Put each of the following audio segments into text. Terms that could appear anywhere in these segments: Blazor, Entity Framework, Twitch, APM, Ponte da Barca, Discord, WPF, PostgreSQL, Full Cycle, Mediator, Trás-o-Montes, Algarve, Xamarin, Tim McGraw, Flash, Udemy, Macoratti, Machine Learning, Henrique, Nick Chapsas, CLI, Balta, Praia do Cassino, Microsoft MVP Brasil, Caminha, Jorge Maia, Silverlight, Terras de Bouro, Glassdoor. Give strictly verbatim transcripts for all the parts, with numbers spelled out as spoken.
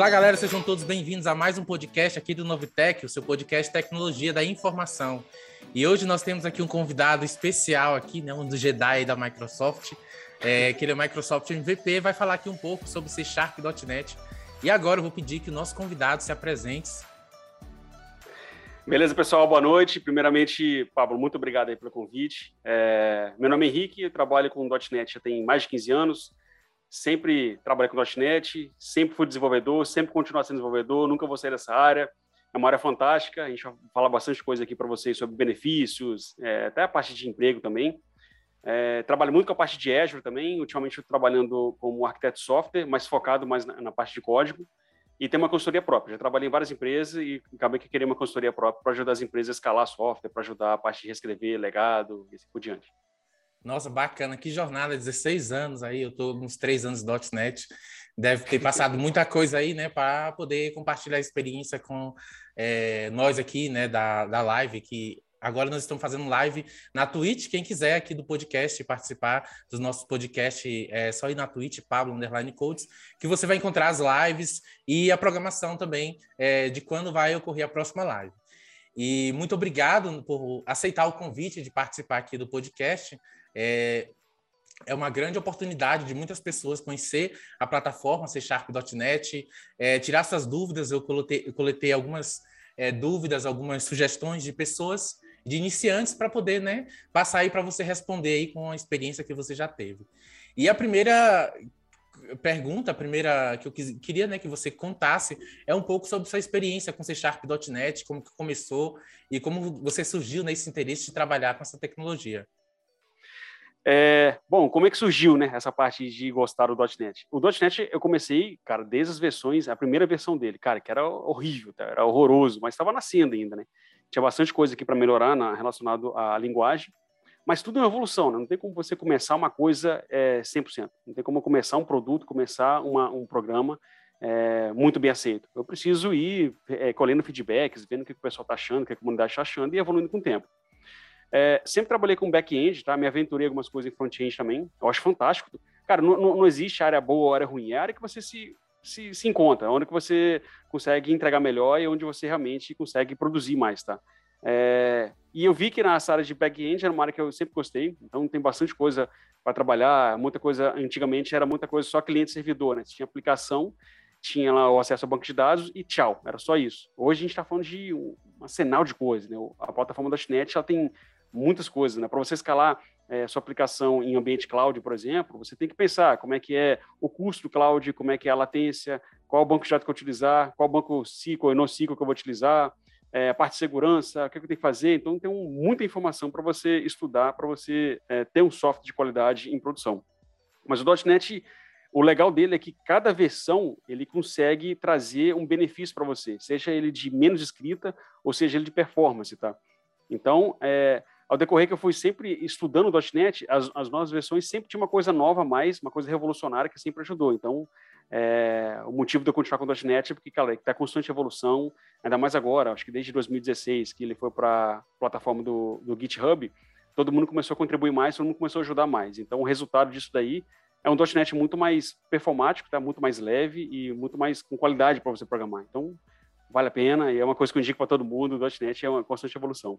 Olá, galera, sejam todos bem-vindos a mais um podcast aqui do Novitec, o seu podcast Tecnologia da Informação. E hoje nós temos aqui um convidado especial aqui, né, um dos Jedi da Microsoft, é, que ele é Microsoft M V P, vai falar aqui um pouco sobre C Sharp e .ponto net. E agora eu vou pedir que o nosso convidado se apresente. Beleza, pessoal, boa noite. Primeiramente, Pablo, muito obrigado aí pelo convite. É, meu nome é Henrique, eu trabalho com .ponto net já tem mais de quinze anos. Sempre trabalhei com .ponto net, sempre fui desenvolvedor, sempre continuo sendo desenvolvedor, nunca vou sair dessa área. É uma área fantástica, a gente vai falar bastante coisa aqui para vocês sobre benefícios, é, até a parte de emprego também. É, trabalho muito com a parte de Azure também, ultimamente estou trabalhando como arquiteto de software, mas focado mais na, na parte de código. E tenho uma consultoria própria, já trabalhei em várias empresas e acabei que queria uma consultoria própria para ajudar as empresas a escalar software, para ajudar a parte de reescrever, legado e assim por diante. Nossa, bacana, que jornada, dezesseis anos aí, eu estou uns três anos .ponto net, deve ter passado muita coisa aí, né, para poder compartilhar a experiência com é, nós aqui, né, da, da live, que agora nós estamos fazendo live na Twitch, quem quiser aqui do podcast participar dos nossos podcasts, é só ir na Twitch, Pablo Underline Cotes, que você vai encontrar as lives e a programação também é, de quando vai ocorrer a próxima live. E muito obrigado por aceitar o convite de participar aqui do podcast. É, é uma grande oportunidade de muitas pessoas conhecer a plataforma C Sharp .ponto net, é, tirar suas dúvidas. Eu coletei, eu coletei algumas é, dúvidas, algumas sugestões de pessoas, de iniciantes, para poder, né, passar aí para você responder aí com a experiência que você já teve. E a primeira pergunta, a primeira que eu quis, queria, né, que você contasse é um pouco sobre sua experiência com C Sharp .ponto net, como que começou e como você surgiu nesse interesse de trabalhar com essa tecnologia. É, bom, como é que surgiu, né, essa parte de gostar do .ponto net? O .ponto net eu comecei, cara, desde as versões, a primeira versão dele, cara, que era horrível, tá? Era horroroso, mas estava nascendo ainda, né? Tinha bastante coisa aqui para melhorar na, relacionado à linguagem, mas tudo é uma evolução, né? Não tem como você começar uma coisa é, cem por cento, não tem como começar um produto, começar uma, um programa é, muito bem aceito. Eu preciso ir é, colhendo feedbacks, vendo o que o pessoal está achando, o que a comunidade está achando e evoluindo com o tempo. É, sempre trabalhei com back-end, tá? Me aventurei algumas coisas em front-end também. Eu acho fantástico. Cara, não, não existe área boa ou área ruim. É a área que você se, se, se encontra, é onde que você consegue entregar melhor e onde você realmente consegue produzir mais, tá? É, e eu vi que nessa área de back-end era uma área que eu sempre gostei. Então tem bastante coisa para trabalhar, muita coisa. Antigamente era muita coisa só cliente-servidor, né? Você tinha aplicação, tinha lá o acesso ao banco de dados e tchau, era só isso. Hoje a gente está falando de um arsenal de coisas, né? A plataforma .ponto net, ela tem muitas coisas, né? Para você escalar é, sua aplicação em ambiente cloud, por exemplo, você tem que pensar como é que é o custo do cloud, como é que é a latência, qual banco de dados que eu vou utilizar, qual banco S Q L e NoSQL que eu vou utilizar, é, a parte de segurança, o que, é que eu tenho que fazer. Então, tem um, muita informação para você estudar, para você é, ter um software de qualidade em produção. Mas o .ponto net, o legal dele é que cada versão ele consegue trazer um benefício para você, seja ele de menos escrita ou seja ele de performance, tá? Então, é... ao decorrer que eu fui sempre estudando o .ponto net, as, as novas versões sempre tinha uma coisa nova a mais, uma coisa revolucionária que sempre ajudou. Então, é, o motivo de eu continuar com o .ponto net é porque, cara, está constante evolução, ainda mais agora, acho que desde dois mil e dezesseis, que ele foi para a plataforma do, do GitHub, todo mundo começou a contribuir mais, todo mundo começou a ajudar mais. Então, o resultado disso daí é um .ponto net muito mais performático, tá? Muito mais leve e muito mais com qualidade para você programar. Então, vale a pena e é uma coisa que eu indico para todo mundo, o .ponto net é uma constante evolução.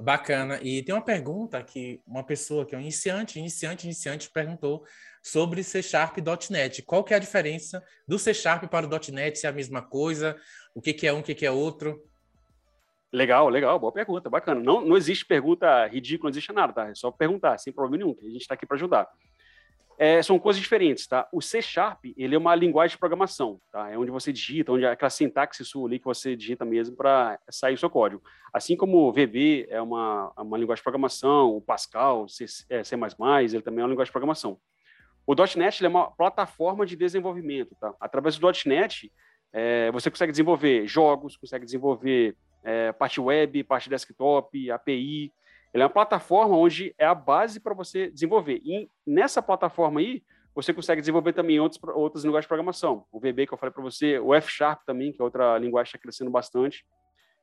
Bacana. E tem uma pergunta que uma pessoa que é um iniciante, iniciante, iniciante perguntou sobre C Sharp e .ponto net. Qual que é a diferença do C Sharp para o .ponto net? Se é a mesma coisa? O que, que é um, o que, que é outro? Legal, legal. Boa pergunta. Bacana. Não, não existe pergunta ridícula, não existe nada, tá? É só perguntar, sem problema nenhum. A gente está aqui para ajudar. É, são coisas diferentes, tá? O C Sharp, ele é uma linguagem de programação, tá? É onde você digita, onde é aquela sintaxe sua ali que você digita mesmo para sair o seu código. Assim como o V B é uma, uma linguagem de programação, o Pascal, C, é, C mais mais, ele também é uma linguagem de programação. O .ponto net, ele é uma plataforma de desenvolvimento, tá? Através do .ponto net, é, você consegue desenvolver jogos, consegue desenvolver é, parte web, parte desktop, A P I... Ele é uma plataforma onde é a base para você desenvolver. E nessa plataforma aí, você consegue desenvolver também outros, outras linguagens de programação. O V B que eu falei para você, o F Sharp também, que é outra linguagem que está crescendo bastante.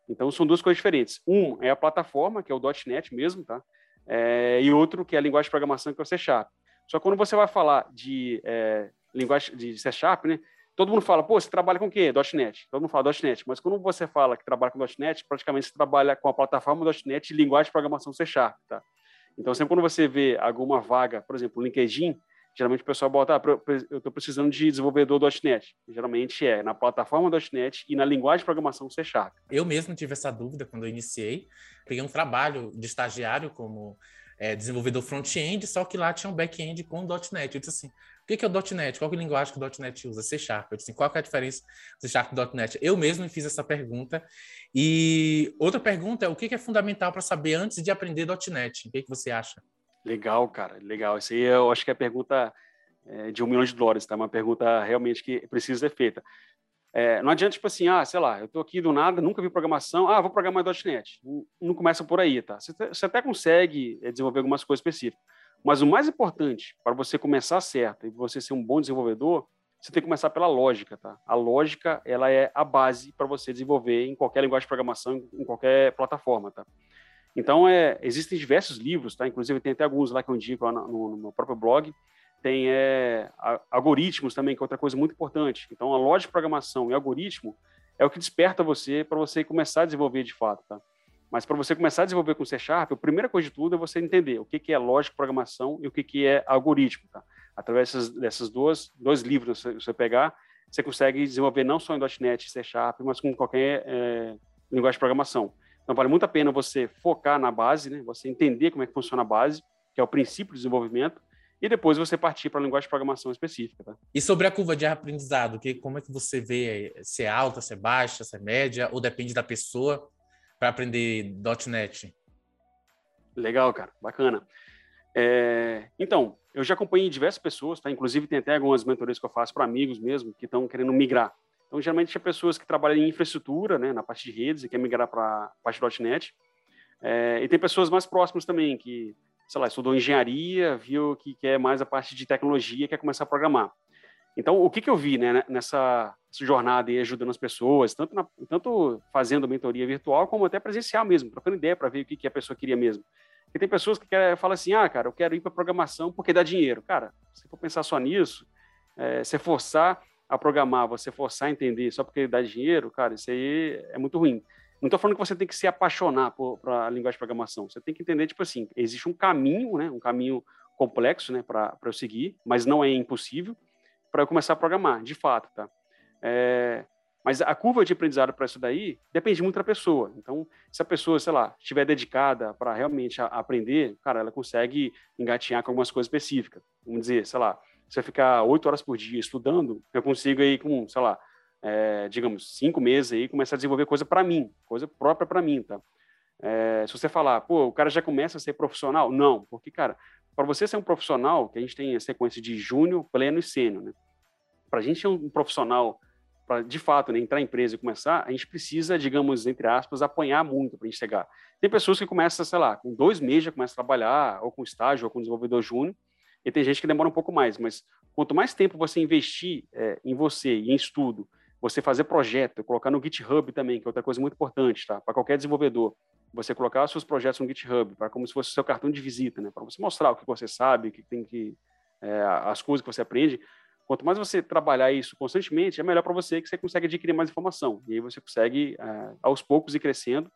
Então, são duas coisas diferentes. Um é a plataforma, que é o .ponto net mesmo, tá? É, e outro que é a linguagem de programação, que é o C Sharp. Só que quando você vai falar de, é, linguagem, de C Sharp, né? Todo mundo fala, pô, você trabalha com o quê? .NET. Todo mundo fala .NET, mas quando você fala que trabalha com .NET, praticamente você trabalha com a plataforma .NET e linguagem de programação C Sharp, tá? Então, sempre quando você vê alguma vaga, por exemplo, no LinkedIn, geralmente o pessoal bota, ah, eu estou precisando de desenvolvedor .NET. Geralmente é na plataforma .NET e na linguagem de programação C Sharp. Eu mesmo tive essa dúvida quando eu iniciei. Peguei um trabalho de estagiário como é, desenvolvedor front-end, só que lá tinha um back-end com .NET. Eu disse assim, o que é o .NET? Qual é a linguagem que o .NET usa? C Sharp. Eu disse assim, qual é a diferença do C Sharp e .NET? Eu mesmo fiz essa pergunta. E outra pergunta é, o que é fundamental para saber antes de aprender .NET? O que, é que você acha? Legal, cara, legal. Isso aí eu acho que é a pergunta é, de um milhão de dólares, tá? Uma pergunta realmente que precisa ser feita. É, não adianta, tipo assim, ah, sei lá, eu tô aqui do nada, nunca vi programação, ah, vou programar .NET. Não, não começa por aí, tá? Você, você até consegue desenvolver algumas coisas específicas, mas o mais importante, para você começar certo e você ser um bom desenvolvedor, você tem que começar pela lógica, tá? A lógica, ela é a base para você desenvolver em qualquer linguagem de programação, em qualquer plataforma, tá? Então, é, existem diversos livros, tá? Inclusive tem até alguns lá que eu indico lá no, no meu próprio blog, tem é, a, algoritmos também, que é outra coisa muito importante. Então, a lógica de programação e algoritmo é o que desperta você para você começar a desenvolver de fato, tá? Mas para você começar a desenvolver com C Sharp, a primeira coisa de tudo é você entender o que, que é lógica de programação e o que, que é algoritmo, tá? Através dessas, dessas duas, dois livros que você pegar, você consegue desenvolver não só em .NET e C Sharp, mas com qualquer é, linguagem de programação. Então, vale muito a pena você focar na base, né? Você entender como é que funciona a base, que é o princípio do desenvolvimento, e depois você partir para a linguagem de programação específica, tá? E sobre a curva de aprendizado, que, como é que você vê? Se é alta, se é baixa, se é média, ou depende da pessoa para aprender .NET? Legal, cara, bacana. É, então, eu já acompanhei diversas pessoas, tá? Inclusive tem até algumas mentorias que eu faço para amigos mesmo, que estão querendo migrar. Então, geralmente, tinha pessoas que trabalham em infraestrutura, né, na parte de redes, e quer migrar para a parte do .NET. É, e tem pessoas mais próximas também, que, sei lá, estudou engenharia, viu que quer mais a parte de tecnologia, quer começar a programar. Então, o que, que eu vi, né, nessa, nessa jornada aí, ajudando as pessoas, tanto, na, tanto fazendo mentoria virtual, como até presencial mesmo, trocando ideia para ver o que, que a pessoa queria mesmo. Porque tem pessoas que querem, falam assim, ah, cara, eu quero ir para programação porque dá dinheiro. Cara, se for pensar só nisso, é, se forçar a programar, você forçar a entender só porque dá dinheiro, cara, isso aí é muito ruim. Não estou falando que você tem que se apaixonar por a linguagem de programação. Você tem que entender, tipo assim, existe um caminho, né, um caminho complexo, né, para eu seguir, mas não é impossível para eu começar a programar, de fato, tá? É, mas a curva de aprendizado para isso daí depende muito da pessoa. Então, se a pessoa, sei lá, estiver dedicada para realmente a, a aprender, cara, ela consegue engatinhar com algumas coisas específicas. Vamos dizer, sei lá, se eu ficar oito horas por dia estudando, eu consigo aí com, sei lá, é, digamos, cinco meses aí, começar a desenvolver coisa para mim, coisa própria para mim, tá? É, se você falar, pô, o cara já começa a ser profissional? Não, porque, cara, para você ser um profissional, que a gente tem a sequência de júnior, pleno e sênior, né? Para a gente ser um profissional, para de fato, né, entrar em empresa e começar, a gente precisa, digamos, entre aspas, apanhar muito para a gente chegar. Tem pessoas que começam, sei lá, com dois meses já começam a trabalhar, ou com estágio, ou com desenvolvedor júnior, e tem gente que demora um pouco mais, mas quanto mais tempo você investir é, em você e em estudo, você fazer projeto, colocar no GitHub também, que é outra coisa muito importante, tá? Para qualquer desenvolvedor, você colocar os seus projetos no GitHub, para como se fosse o seu cartão de visita, né? Para você mostrar o que você sabe, o que tem que, é, as coisas que você aprende. Quanto mais você trabalhar isso constantemente, é melhor para você, que você consegue adquirir mais informação. E aí você consegue, é, aos poucos, ir crescendo.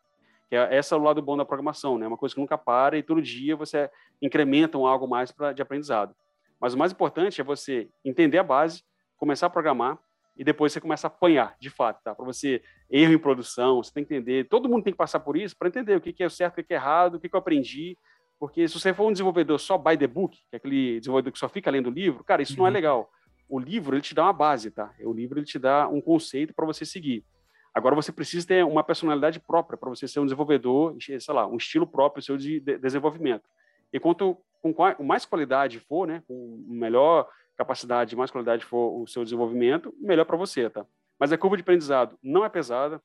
Que é, esse é o lado bom da programação, né? Uma coisa que nunca para e todo dia você incrementa um algo mais pra, de aprendizado. Mas o mais importante é você entender a base, começar a programar e depois você começa a apanhar, de fato, tá? Para você, erro em produção, você tem que entender, todo mundo tem que passar por isso para entender o que, que é certo, o que é errado, o que, que eu aprendi. Porque se você for um desenvolvedor só by the book, que é aquele desenvolvedor que só fica lendo o livro, cara, isso [S2] Uhum. [S1] Não é legal. O livro, ele te dá uma base, tá? O livro, ele te dá um conceito para você seguir. Agora, você precisa ter uma personalidade própria para você ser um desenvolvedor, sei lá, um estilo próprio seu de desenvolvimento. E quanto com mais qualidade for, né, com melhor capacidade, mais qualidade for o seu desenvolvimento, melhor para você, tá? Mas a curva de aprendizado não é pesada,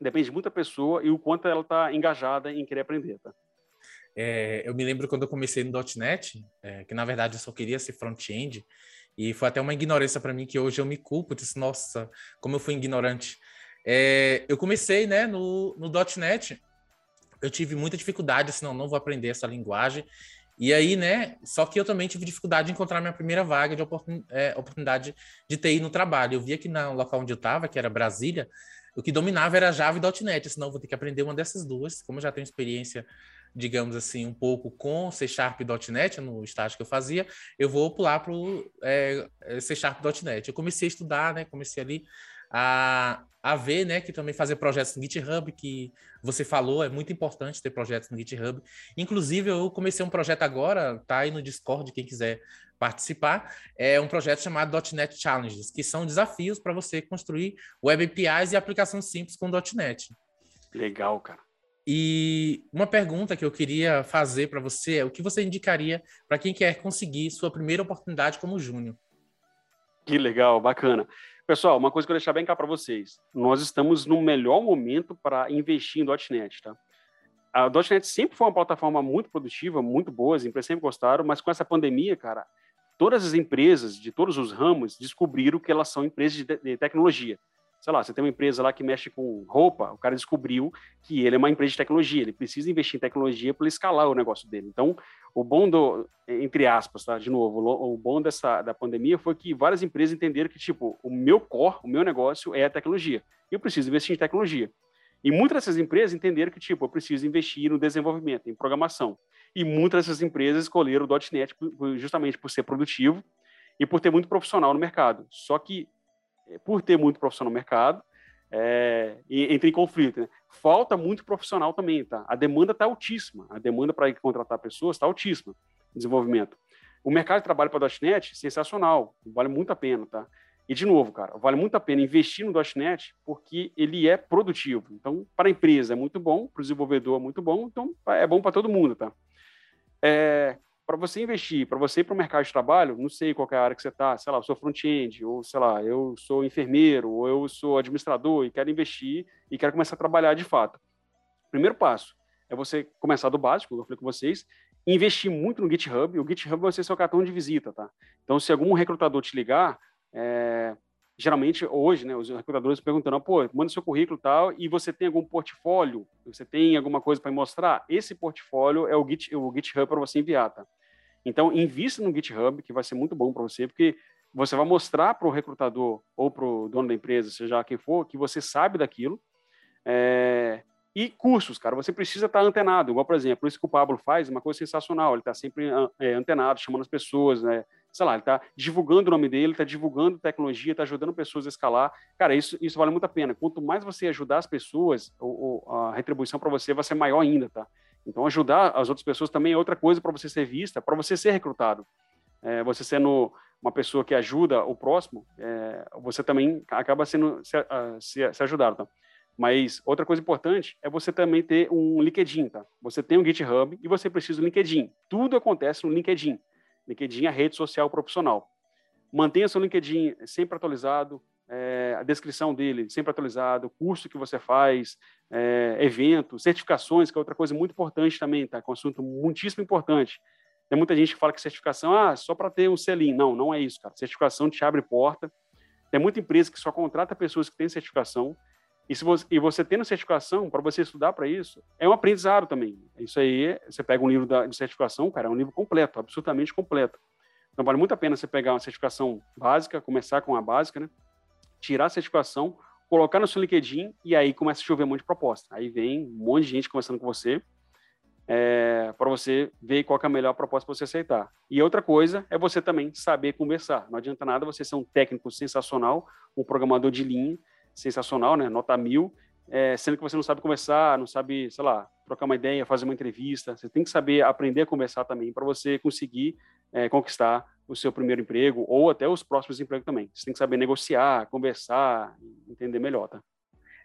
depende muito da pessoa e o quanto ela está engajada em querer aprender, tá? É, eu me lembro quando eu comecei no .NET, é, que na verdade eu só queria ser front-end, e foi até uma ignorância para mim que hoje eu me culpo, disse, nossa, como eu fui ignorante. É, eu comecei, né, no, no .NET, eu tive muita dificuldade, assim, não, não vou aprender essa linguagem, E aí, né, só que eu também tive dificuldade de encontrar minha primeira vaga de oportun, é, oportunidade de T I no trabalho. Eu via que no local onde eu estava, que era Brasília, o que dominava era Java e .ponto net, senão eu vou ter que aprender uma dessas duas. Como eu já tenho experiência, digamos assim, um pouco com C Sharp e .ponto net, no estágio que eu fazia, eu vou pular para o é, C Sharp .ponto net. Eu comecei a estudar, né, comecei ali a... a ver, né, que também fazer projetos no GitHub, que você falou, é muito importante ter projetos no GitHub. Inclusive, eu comecei um projeto agora, tá aí no Discord, quem quiser participar, é um projeto chamado .N E T Challenges, que são desafios para você construir web A P Is e aplicação simples com .N E T. Legal, cara. E uma pergunta que eu queria fazer para você é o que você indicaria para quem quer conseguir sua primeira oportunidade como júnior? Que legal, bacana. Pessoal, uma coisa que eu vou deixar bem cá para vocês. Nós estamos no melhor momento para investir em .N E T, tá? A .N E T sempre foi uma plataforma muito produtiva, muito boa, as empresas sempre gostaram, mas com essa pandemia, cara, todas as empresas de todos os ramos descobriram que elas são empresas de, de tecnologia. Sei lá, você tem uma empresa lá que mexe com roupa, o cara descobriu que ele é uma empresa de tecnologia, ele precisa investir em tecnologia para escalar o negócio dele. Então, o bom do, entre aspas, tá? De novo, o bom dessa, da pandemia foi que várias empresas entenderam que, tipo, o meu core, o meu negócio é a tecnologia. Eu preciso investir em tecnologia. E muitas dessas empresas entenderam que, tipo, eu preciso investir no desenvolvimento, em programação. E muitas dessas empresas escolheram o .N E T justamente por ser produtivo e por ter muito profissional no mercado. Só que, por ter muito profissional no mercado, é, entra em conflito, né? Falta muito profissional também, tá? A demanda está altíssima. A demanda para contratar pessoas está altíssima. Desenvolvimento. O mercado de trabalho para .N E T, sensacional. Vale muito a pena, tá? E, de novo, cara, vale muito a pena investir no .N E T porque ele é produtivo. Então, para a empresa é muito bom, para o desenvolvedor é muito bom, então é bom para todo mundo, tá? É... Para você investir, para você ir para o mercado de trabalho, não sei qual é a área que você está, sei lá, eu sou front-end, ou sei lá, eu sou enfermeiro, ou eu sou administrador e quero investir e quero começar a trabalhar de fato. Primeiro passo é você começar do básico, como eu falei com vocês, investir muito no GitHub. O GitHub vai ser seu cartão de visita, tá? Então, se algum recrutador te ligar, é... geralmente hoje, né, os recrutadores perguntando, pô, manda seu currículo e tal, e você tem algum portfólio? Você tem alguma coisa para mostrar? Esse portfólio é o, Git, o GitHub para você enviar, tá? Então, invista no GitHub, que vai ser muito bom para você, porque você vai mostrar para o recrutador ou para o dono da empresa, seja quem for, que você sabe daquilo. É... E cursos, cara, você precisa estar antenado. Igual, por exemplo, isso que o Pablo faz é uma coisa sensacional. Ele está sempre é, antenado, chamando as pessoas, né? Sei lá, ele está divulgando o nome dele, está divulgando tecnologia, está ajudando pessoas a escalar. Cara, isso, isso vale muito a pena. Quanto mais você ajudar as pessoas, ou, ou a retribuição para você vai ser maior ainda, tá? Então, ajudar as outras pessoas também é outra coisa para você ser vista, para você ser recrutado. É, você sendo uma pessoa que ajuda o próximo, é, você também acaba sendo se, se, se ajudado, tá? Mas outra coisa importante é você também ter um LinkedIn, tá? Você tem um GitHub e você precisa do LinkedIn. Tudo acontece no LinkedIn. LinkedIn é a rede social profissional. Mantenha seu LinkedIn sempre atualizado, é, a descrição dele sempre atualizado, o curso que você faz, é, eventos, certificações, que é outra coisa muito importante também, tá? É um assunto muitíssimo importante. Tem muita gente que fala que certificação, ah, só para ter um selinho. Não, não é isso, cara. Certificação te abre porta. Tem muita empresa que só contrata pessoas que têm certificação. E, se você, e você tendo certificação, para você estudar para isso, é um aprendizado também. Isso aí, você pega um livro da, de certificação, cara, é um livro completo, absolutamente completo. Então, vale muito a pena você pegar uma certificação básica, começar com a básica, né? Tirar a certificação, colocar no seu LinkedIn e aí começa a chover um monte de proposta. Aí vem um monte de gente conversando com você é, para você ver qual que é a melhor proposta para você aceitar. E outra coisa é você também saber conversar. Não adianta nada você ser um técnico sensacional, um programador de linha, sensacional, né? Nota mil, é, sendo que você não sabe conversar, não sabe, sei lá, trocar uma ideia, fazer uma entrevista. Você tem que saber aprender a conversar também para você conseguir é, conquistar o seu primeiro emprego ou até os próximos empregos também. Você tem que saber negociar, conversar, entender melhor, tá?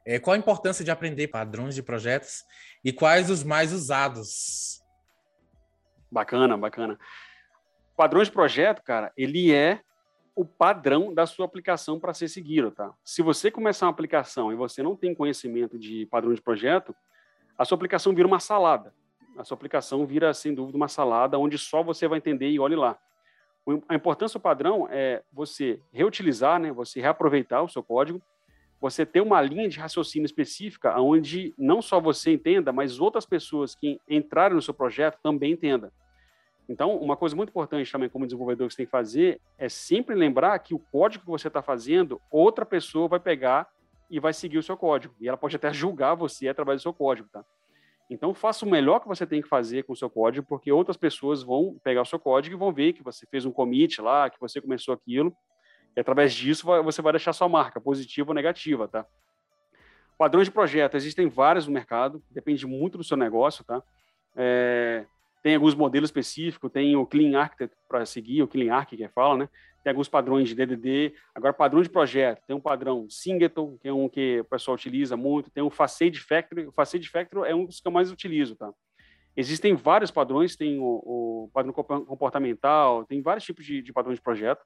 É, qual a importância de aprender padrões de projetos e quais os mais usados? Bacana, bacana. Padrões de projeto, cara, ele é o padrão da sua aplicação para ser seguido, tá? Se você começar uma aplicação e você não tem conhecimento de padrão de projeto, a sua aplicação vira uma salada. A sua aplicação vira, sem dúvida, uma salada onde só você vai entender e olhe lá. A importância do padrão é você reutilizar, né? Você reaproveitar o seu código, você ter uma linha de raciocínio específica onde não só você entenda, mas outras pessoas que entrarem no seu projeto também entendam. Então, uma coisa muito importante também como desenvolvedor que você tem que fazer é sempre lembrar que o código que você está fazendo, outra pessoa vai pegar e vai seguir o seu código. E ela pode até julgar você através do seu código, tá? Então, faça o melhor que você tem que fazer com o seu código, porque outras pessoas vão pegar o seu código e vão ver que você fez um commit lá, que você começou aquilo. E através disso, você vai deixar sua marca, positiva ou negativa, tá? Padrões de projeto. Existem vários no mercado. Depende muito do seu negócio, tá? É... Tem alguns modelos específicos, tem o Clean Architect para seguir, o Clean Arch que fala, né? Tem alguns padrões de D D D. Agora, padrão de projeto, tem um padrão Singleton, que é um que o pessoal utiliza muito, tem o Facade Factory, o Facade Factory é um dos que eu mais utilizo, tá? Existem vários padrões, tem o, o padrão comportamental, tem vários tipos de, de padrões de projeto,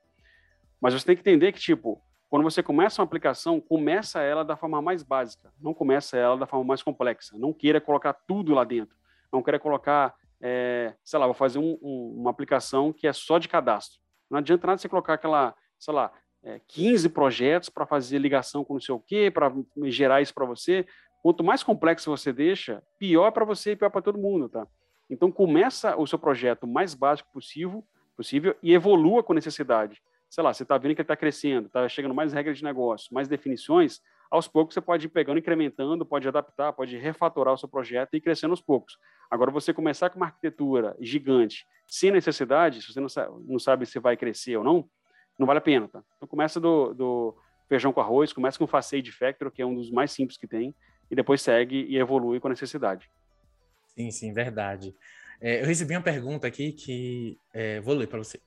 mas você tem que entender que, tipo, quando você começa uma aplicação, começa ela da forma mais básica, não começa ela da forma mais complexa, não queira colocar tudo lá dentro, não queira colocar... É, sei lá, vou fazer um, um, uma aplicação que é só de cadastro. Não adianta nada você colocar aquela, sei lá, é, quinze projetos para fazer ligação com não sei o quê, para gerar isso para você. Quanto mais complexo você deixa, pior é para você e pior para todo mundo, tá? Então, começa o seu projeto mais básico possível, possível e evolua com necessidade. Sei lá, você está vendo que ele está crescendo, está chegando mais regras de negócio, mais definições, aos poucos você pode ir pegando, incrementando, pode adaptar, pode refatorar o seu projeto e ir crescendo aos poucos. Agora, você começar com uma arquitetura gigante, sem necessidade, se você não sabe, não sabe se vai crescer ou não, não vale a pena, tá? Então, começa do, do feijão com arroz, começa com o Facade Factory, que é um dos mais simples que tem, e depois segue e evolui com a necessidade. Sim, sim, verdade. É, eu recebi uma pergunta aqui que é, vou ler para você.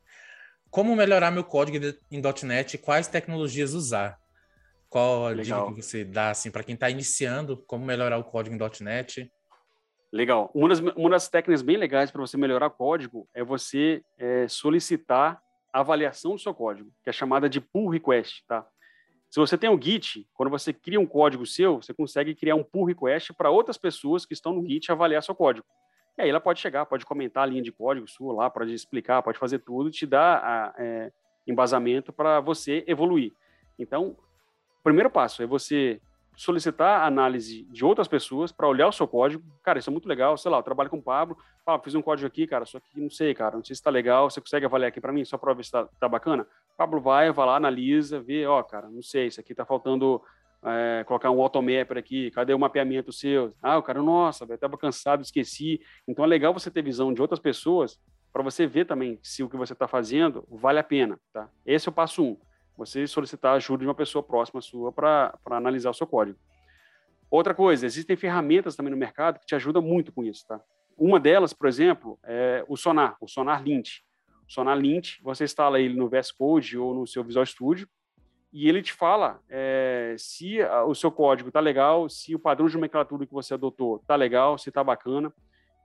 Como melhorar meu código em .ponto net e quais tecnologias usar? Qual a dica que você dá assim, para quem está iniciando, como melhorar o código em .ponto net? Legal. Uma das, uma das técnicas bem legais para você melhorar o código é você é, solicitar a avaliação do seu código, que é chamada de pull request, tá? Se você tem o Git, quando você cria um código seu, você consegue criar um pull request para outras pessoas que estão no Git avaliar seu código. E aí ela pode chegar, pode comentar a linha de código sua lá, pode explicar, pode fazer tudo, te dar a, é, embasamento para você evoluir. Então, o primeiro passo é você solicitar a análise de outras pessoas para olhar o seu código. Cara, isso é muito legal, sei lá, eu trabalho com o Pablo, Pablo, fiz um código aqui, cara, só que não sei, cara, não sei se está legal, você consegue avaliar aqui para mim, só para ver se está tá bacana? Pablo vai, vai lá, analisa, vê, ó, cara, não sei, isso aqui está faltando é, colocar um AutoMapper aqui, cadê o mapeamento seu? Ah, o cara, nossa, velho, estava cansado, esqueci. Então é legal você ter visão de outras pessoas para você ver também se o que você está fazendo vale a pena, tá? Esse é o passo um. Você solicitar a ajuda de uma pessoa próxima sua para analisar o seu código. Outra coisa, existem ferramentas também no mercado que te ajudam muito com isso, tá? Uma delas, por exemplo, é o Sonar, o SonarLint. O SonarLint, você instala ele no V S Code ou no seu Visual Studio e ele te fala é, se o seu código está legal, se o padrão de nomenclatura que você adotou está legal, se está bacana.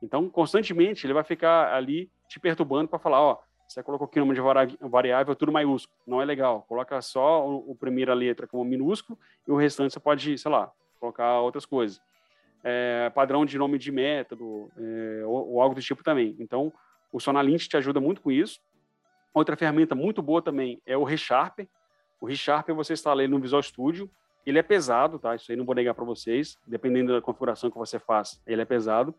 Então, constantemente, ele vai ficar ali te perturbando para falar, ó, você colocou aqui o nome de variável, tudo maiúsculo. Não é legal. Coloca só o, o primeira letra como minúsculo e o restante você pode, sei lá, colocar outras coisas. É, padrão de nome de método é, ou, ou algo do tipo também. Então, o SonarLint te ajuda muito com isso. Outra ferramenta muito boa também é o ReSharper. O ReSharper você instala ele no Visual Studio. Ele é pesado, tá? Isso aí não vou negar para vocês. Dependendo da configuração que você faz, ele é pesado.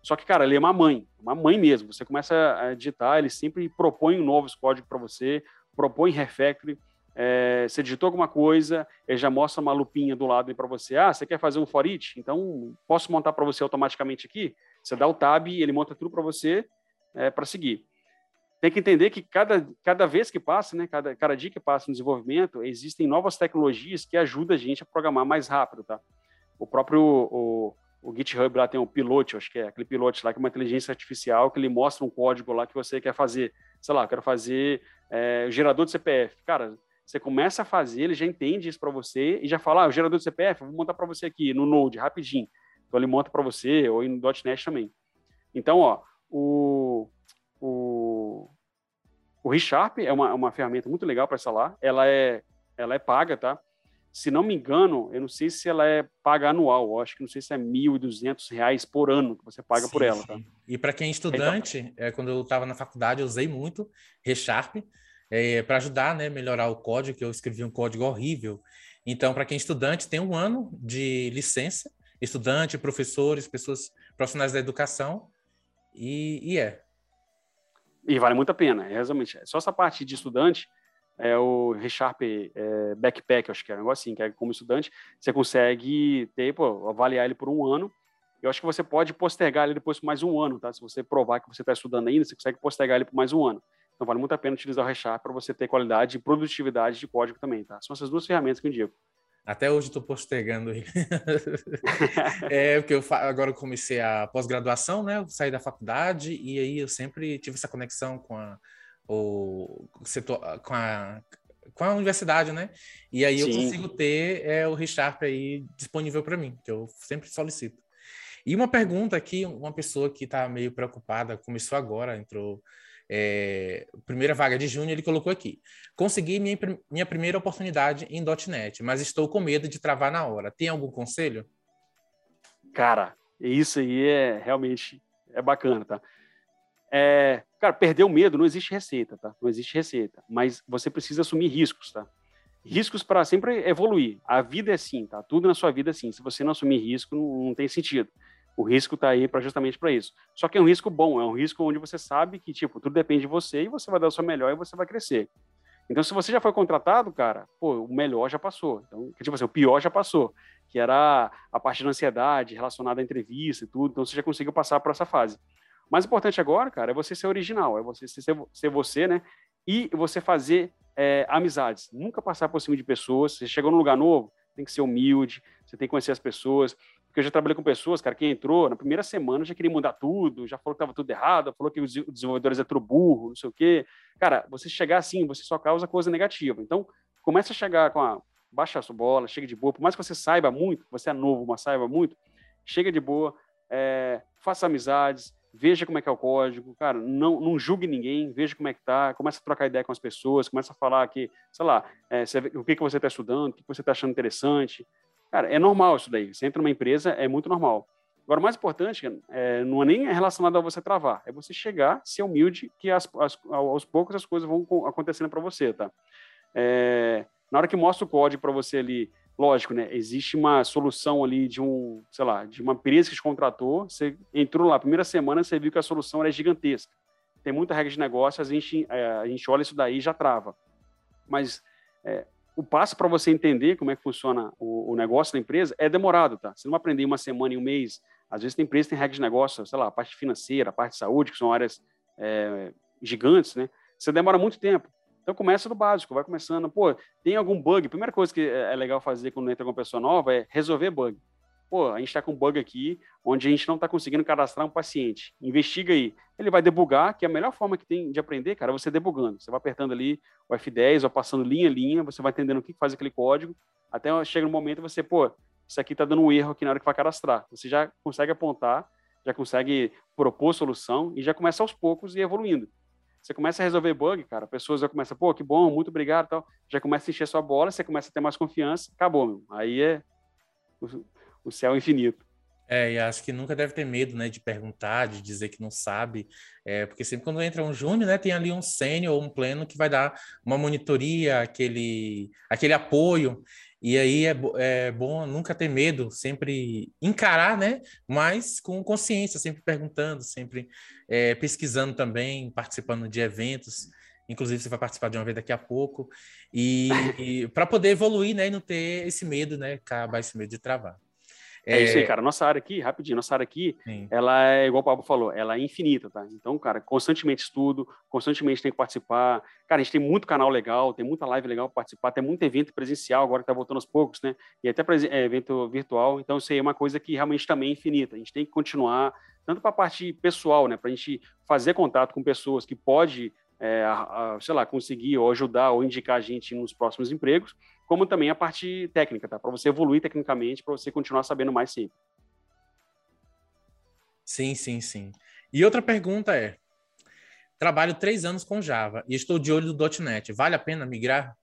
Só que, cara, ele é uma mãe, uma mãe mesmo. Você começa a digitar, ele sempre propõe novos códigos para você, propõe refactoring. É, você digitou alguma coisa, ele já mostra uma lupinha do lado para você. Ah, você quer fazer um for it? Então, posso montar para você automaticamente aqui? Você dá o tab e ele monta tudo para você é, para seguir. Tem que entender que cada, cada vez que passa, né, cada, cada dia que passa no desenvolvimento, existem novas tecnologias que ajudam a gente a programar mais rápido, tá? O próprio... O, O GitHub lá tem um pilote, acho que é aquele pilote lá que é uma inteligência artificial que ele mostra um código lá que você quer fazer. Sei lá, eu quero fazer é, o gerador de C P F. Cara, você começa a fazer, ele já entende isso para você e já fala, ah, o gerador de C P F, vou montar para você aqui no Node, rapidinho. Então ele monta para você ou no .ponto net também. Então, ó, o, o, o ReSharp é uma, uma ferramenta muito legal para instalar. Ela é, ela é paga, tá? Se não me engano, eu não sei se ela é paga anual, eu acho que não sei se é mil e duzentos reais por ano que você paga sim, por ela. Tá? E para quem é estudante, então, é, quando eu estava na faculdade, eu usei muito ReSharp é, para ajudar, né, melhorar o código, que eu escrevi um código horrível. Então, para quem é estudante, tem um ano de licença, estudante, professores, pessoas profissionais da educação, e, e é. E vale muito a pena, realmente. Só essa parte de estudante, é o ReSharper é, Backpack, acho que é um negócio assim, que é como estudante, você consegue ter, pô, avaliar ele por um ano. Eu acho que você pode postergar ele depois por mais um ano, tá? Se você provar que você está estudando ainda, você consegue postergar ele por mais um ano. Então, vale muito a pena utilizar o ReSharper para você ter qualidade e produtividade de código também, tá? São essas duas ferramentas que eu indico. Até hoje estou postergando ele. É, porque eu agora eu comecei a pós-graduação, né? Eu saí da faculdade e aí eu sempre tive essa conexão com a, o setor, com a, com a universidade, né? E aí Sim. eu consigo ter é, o ReSharper aí disponível para mim, que eu sempre solicito. E uma pergunta aqui, uma pessoa que está meio preocupada, começou agora, entrou... É, primeira vaga de junho, ele colocou aqui. Consegui minha, minha primeira oportunidade em .ponto net, mas estou com medo de travar na hora. Tem algum conselho? Cara, isso aí é realmente é bacana, tá? É, cara, perder o medo não existe receita, tá? Não existe receita, mas você precisa assumir riscos, tá? Riscos para sempre evoluir. A vida é assim, tá? Tudo na sua vida é assim. Se você não assumir risco, não, não tem sentido. O risco está aí pra, justamente para isso. Só que é um risco bom, é um risco onde você sabe que, tipo, tudo depende de você e você vai dar o seu melhor e você vai crescer. Então, se você já foi contratado, cara, pô, o melhor já passou. Então, tipo assim, o pior já passou, que era a parte da ansiedade relacionada à entrevista e tudo. Então, você já conseguiu passar por essa fase. O mais importante agora, cara, é você ser original, é você ser, ser você, né? E você fazer é, amizades. Nunca passar por cima de pessoas. Você chegou num lugar novo, tem que ser humilde, você tem que conhecer as pessoas. Porque eu já trabalhei com pessoas, cara, que entrou na primeira semana, já queria mudar tudo, já falou que estava tudo errado, falou que os desenvolvedores é tudo burro, não sei o quê. Cara, você chegar assim, você só causa coisa negativa. Então, começa a chegar com a... Baixa a sua bola, chega de boa. Por mais que você saiba muito, você é novo, mas saiba muito, chega de boa, é, faça amizades, veja como é que é o código, cara, não, não julgue ninguém, veja como é que tá, começa a trocar ideia com as pessoas, começa a falar que, sei lá, é, o que, que você está estudando, o que, que você está achando interessante. Cara, é normal isso daí. Você entra numa empresa, é muito normal. Agora, o mais importante é, não é nem relacionado a você travar, é você chegar, ser humilde, que as, as, aos poucos as coisas vão acontecendo para você, tá? É, na hora que mostra o código para você ali, lógico, né? Existe uma solução ali de um, sei lá, de uma empresa que te contratou, você entrou lá, primeira semana você viu que a solução era gigantesca. Tem muita regra de negócio, a gente, a gente olha isso daí e já trava. Mas... É, o passo para você entender como é que funciona o, o negócio da empresa é demorado, tá? Você não vai aprender em uma semana, em um mês. Às vezes, tem empresa tem regras de negócio, sei lá, a parte financeira, a parte de saúde, que são áreas é, gigantes, né? Você demora muito tempo. Então, começa do básico, vai começando. Pô, tem algum bug? A primeira coisa que é legal fazer quando entra uma pessoa nova é resolver bug. Pô, a gente está com um bug aqui, onde a gente não está conseguindo cadastrar um paciente. Investiga aí. Ele vai debugar, que é a melhor forma que tem de aprender, cara, é você debugando. Você vai apertando ali o F dez, vai passando linha a linha, você vai entendendo o que faz aquele código, até chega um momento você, pô, isso aqui está dando um erro aqui na hora que vai cadastrar. Você já consegue apontar, já consegue propor solução e já começa aos poucos e evoluindo. Você começa a resolver bug, cara, pessoas já começam, pô, que bom, muito obrigado, tal. Já começa a encher sua bola, você começa a ter mais confiança, acabou, meu. Aí é... O céu infinito. É, e acho que nunca deve ter medo, né, de perguntar, de dizer que não sabe, é, porque sempre quando entra um júnior, né, tem ali um sênior ou um pleno que vai dar uma monitoria, aquele, aquele apoio, e aí é, é bom nunca ter medo, sempre encarar, né, mas com consciência, sempre perguntando, sempre é, pesquisando também, participando de eventos. Inclusive, você vai participar de uma vez daqui a pouco. E, e para poder evoluir, né? E não ter esse medo, né? Acabar esse medo de travar. É, é isso aí, cara. Nossa área aqui, rapidinho, nossa área aqui, Sim. ela é, igual o Pablo falou, ela é infinita, tá? Então, cara, constantemente estudo, constantemente tem que participar. Cara, a gente tem muito canal legal, tem muita live legal para participar, tem muito evento presencial agora que tá voltando aos poucos, né? E até é, evento virtual. Então, isso aí é uma coisa que realmente também é infinita. A gente tem que continuar, tanto para a parte pessoal, né? Para a gente fazer contato com pessoas que pode... É, a, a, sei lá, conseguir ou ajudar ou indicar a gente nos próximos empregos, como também a parte técnica, tá? Para você evoluir tecnicamente, para você continuar sabendo mais sempre. Sim, sim, sim. E outra pergunta é, trabalho três anos com Java e estou de olho do .ponto net, vale a pena migrar?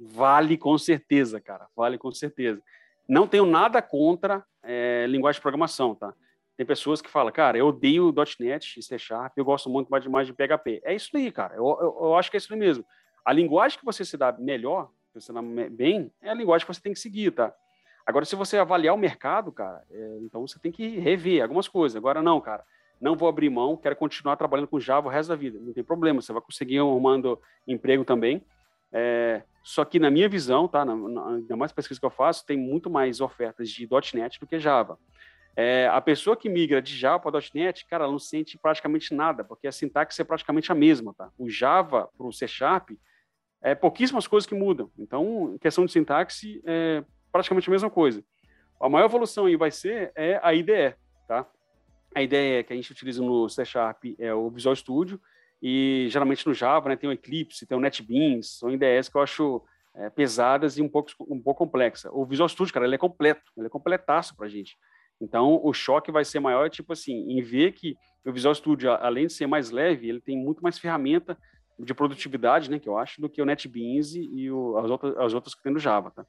Vale com certeza, cara, vale com certeza. Não tenho nada contra é, linguagem de programação, tá? Tem pessoas que falam, cara, eu odeio .ponto net e C Sharp, eu gosto muito mais de P H P. É isso aí, cara. Eu, eu, eu acho que é isso aí mesmo. A linguagem que você se dá melhor, que você se dá bem, é a linguagem que você tem que seguir, tá? Agora, se você avaliar o mercado, cara, é, então você tem que rever algumas coisas. Agora, não, cara, não vou abrir mão, quero continuar trabalhando com Java o resto da vida. Não tem problema, você vai conseguir arrumando emprego também. É, só que na minha visão, tá, na, na, ainda mais pesquisa que eu faço, tem muito mais ofertas de .NET do que Java. É, a pessoa que migra de Java para .NET, cara, ela não sente praticamente nada, porque a sintaxe é praticamente a mesma, tá? O Java para o C Sharp, é pouquíssimas coisas que mudam. Então, em questão de sintaxe, é praticamente a mesma coisa. A maior evolução aí vai ser é a I D E, tá? A I D E que a gente utiliza no C Sharp é o Visual Studio, e geralmente no Java, né, tem o Eclipse, tem o NetBeans, são I D Es que eu acho é, pesadas e um pouco, um pouco complexa. O Visual Studio, cara, ele é completo, ele é completaço pra gente. Então, o choque vai ser maior, tipo assim, em ver que o Visual Studio, além de ser mais leve, ele tem muito mais ferramenta de produtividade, né, que eu acho, do que o NetBeans e o, as, outras, as outras que tem no Java, tá?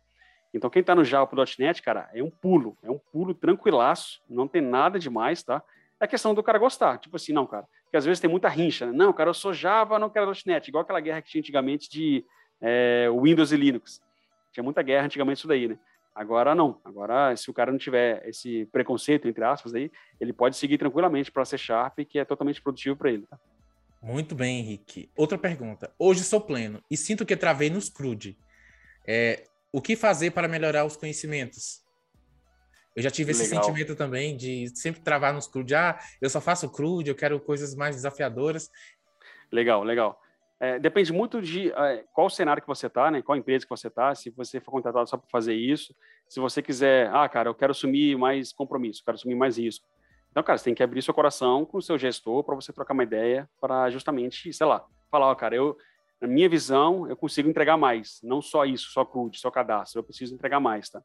Então, quem tá no Java pro .NET, cara, é um pulo, é um pulo tranquilaço, não tem nada demais, tá? É questão do cara gostar, tipo assim, não, cara, porque às vezes tem muita rincha, né? Não, cara, eu sou Java, não quero .NET, igual aquela guerra que tinha antigamente de é, Windows e Linux. Tinha muita guerra antigamente isso daí, né? Agora não, agora se o cara não tiver esse preconceito, entre aspas, aí, ele pode seguir tranquilamente para C Sharp, que é totalmente produtivo para ele, tá? Muito bem, Henrique. Outra pergunta. Hoje sou pleno e sinto que travei no Scrud. É, o que fazer para melhorar os conhecimentos? Eu já tive Legal. Esse sentimento também de sempre travar no Scrud. Ah, eu só faço Scrud, eu quero coisas mais desafiadoras. Legal, legal. É, depende muito de é, qual cenário que você está, né? Qual empresa que você está, se você for contratado só para fazer isso, se você quiser, ah, cara, eu quero assumir mais compromisso, quero assumir mais risco. Então, cara, você tem que abrir seu coração com o seu gestor para você trocar uma ideia para justamente, sei lá, falar, ó, cara, eu, na minha visão, eu consigo entregar mais, não só isso, só C R U D, só cadastro, eu preciso entregar mais, tá?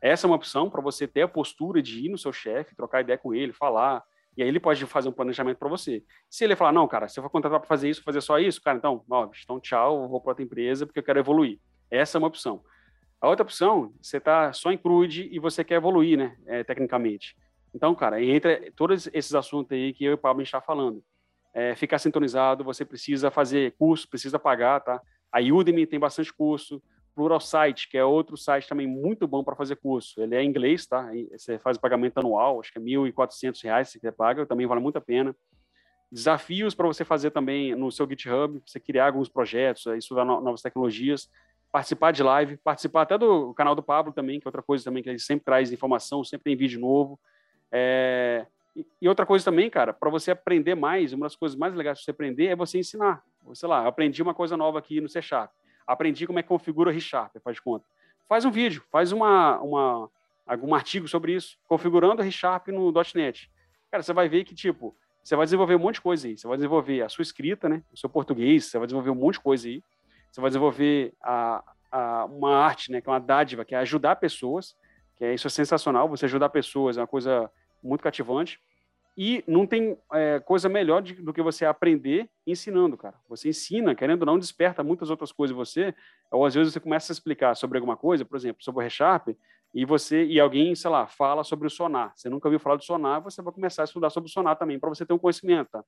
Essa é uma opção para você ter a postura de ir no seu chefe, trocar ideia com ele, falar. E aí ele pode fazer um planejamento para você. Se ele falar, não, cara, se eu for contratar para fazer isso, fazer só isso, cara, então, ó, então tchau, eu vou para outra empresa porque eu quero evoluir. Essa é uma opção. A outra opção, você está só em C R U D e você quer evoluir, né, é, tecnicamente. Então, cara, entre todos esses assuntos aí que eu e o Pablo está falando, é, ficar sintonizado, você precisa fazer curso, precisa pagar, tá? A Udemy tem bastante curso. Pluralsight, que é outro site também muito bom para fazer curso. Ele é em inglês, tá? Você faz pagamento anual, acho que é mil e quatrocentos reais se você paga, também vale muito a pena. Desafios para você fazer também no seu GitHub, você criar alguns projetos, estudar novas tecnologias, participar de live, participar até do canal do Pablo também, que é outra coisa também que ele sempre traz informação, sempre tem vídeo novo. É... E outra coisa também, cara, para você aprender mais, uma das coisas mais legais para você aprender é você ensinar. Sei lá, eu aprendi uma coisa nova aqui no C Sharp. Aprendi como é que configura o ReSharper, faz de conta. Faz um vídeo, faz uma, uma, algum artigo sobre isso, configurando o ReSharper no .NET. Cara, você vai ver que, tipo, você vai desenvolver um monte de coisa aí. Você vai desenvolver a sua escrita, né? O seu português, você vai desenvolver um monte de coisa aí. Você vai desenvolver a, a, uma arte, né? Que é uma dádiva, que é ajudar pessoas, que é, isso é sensacional. Você ajudar pessoas é uma coisa muito cativante. E não tem é, coisa melhor de, do que você aprender ensinando, cara. Você ensina, querendo ou não, desperta muitas outras coisas em você, ou às vezes você começa a explicar sobre alguma coisa, por exemplo, sobre o ReSharper, e você e alguém, sei lá, fala sobre o Sonar. Você nunca ouviu falar do Sonar, você vai começar a estudar sobre o Sonar também, para você ter um conhecimento, tá?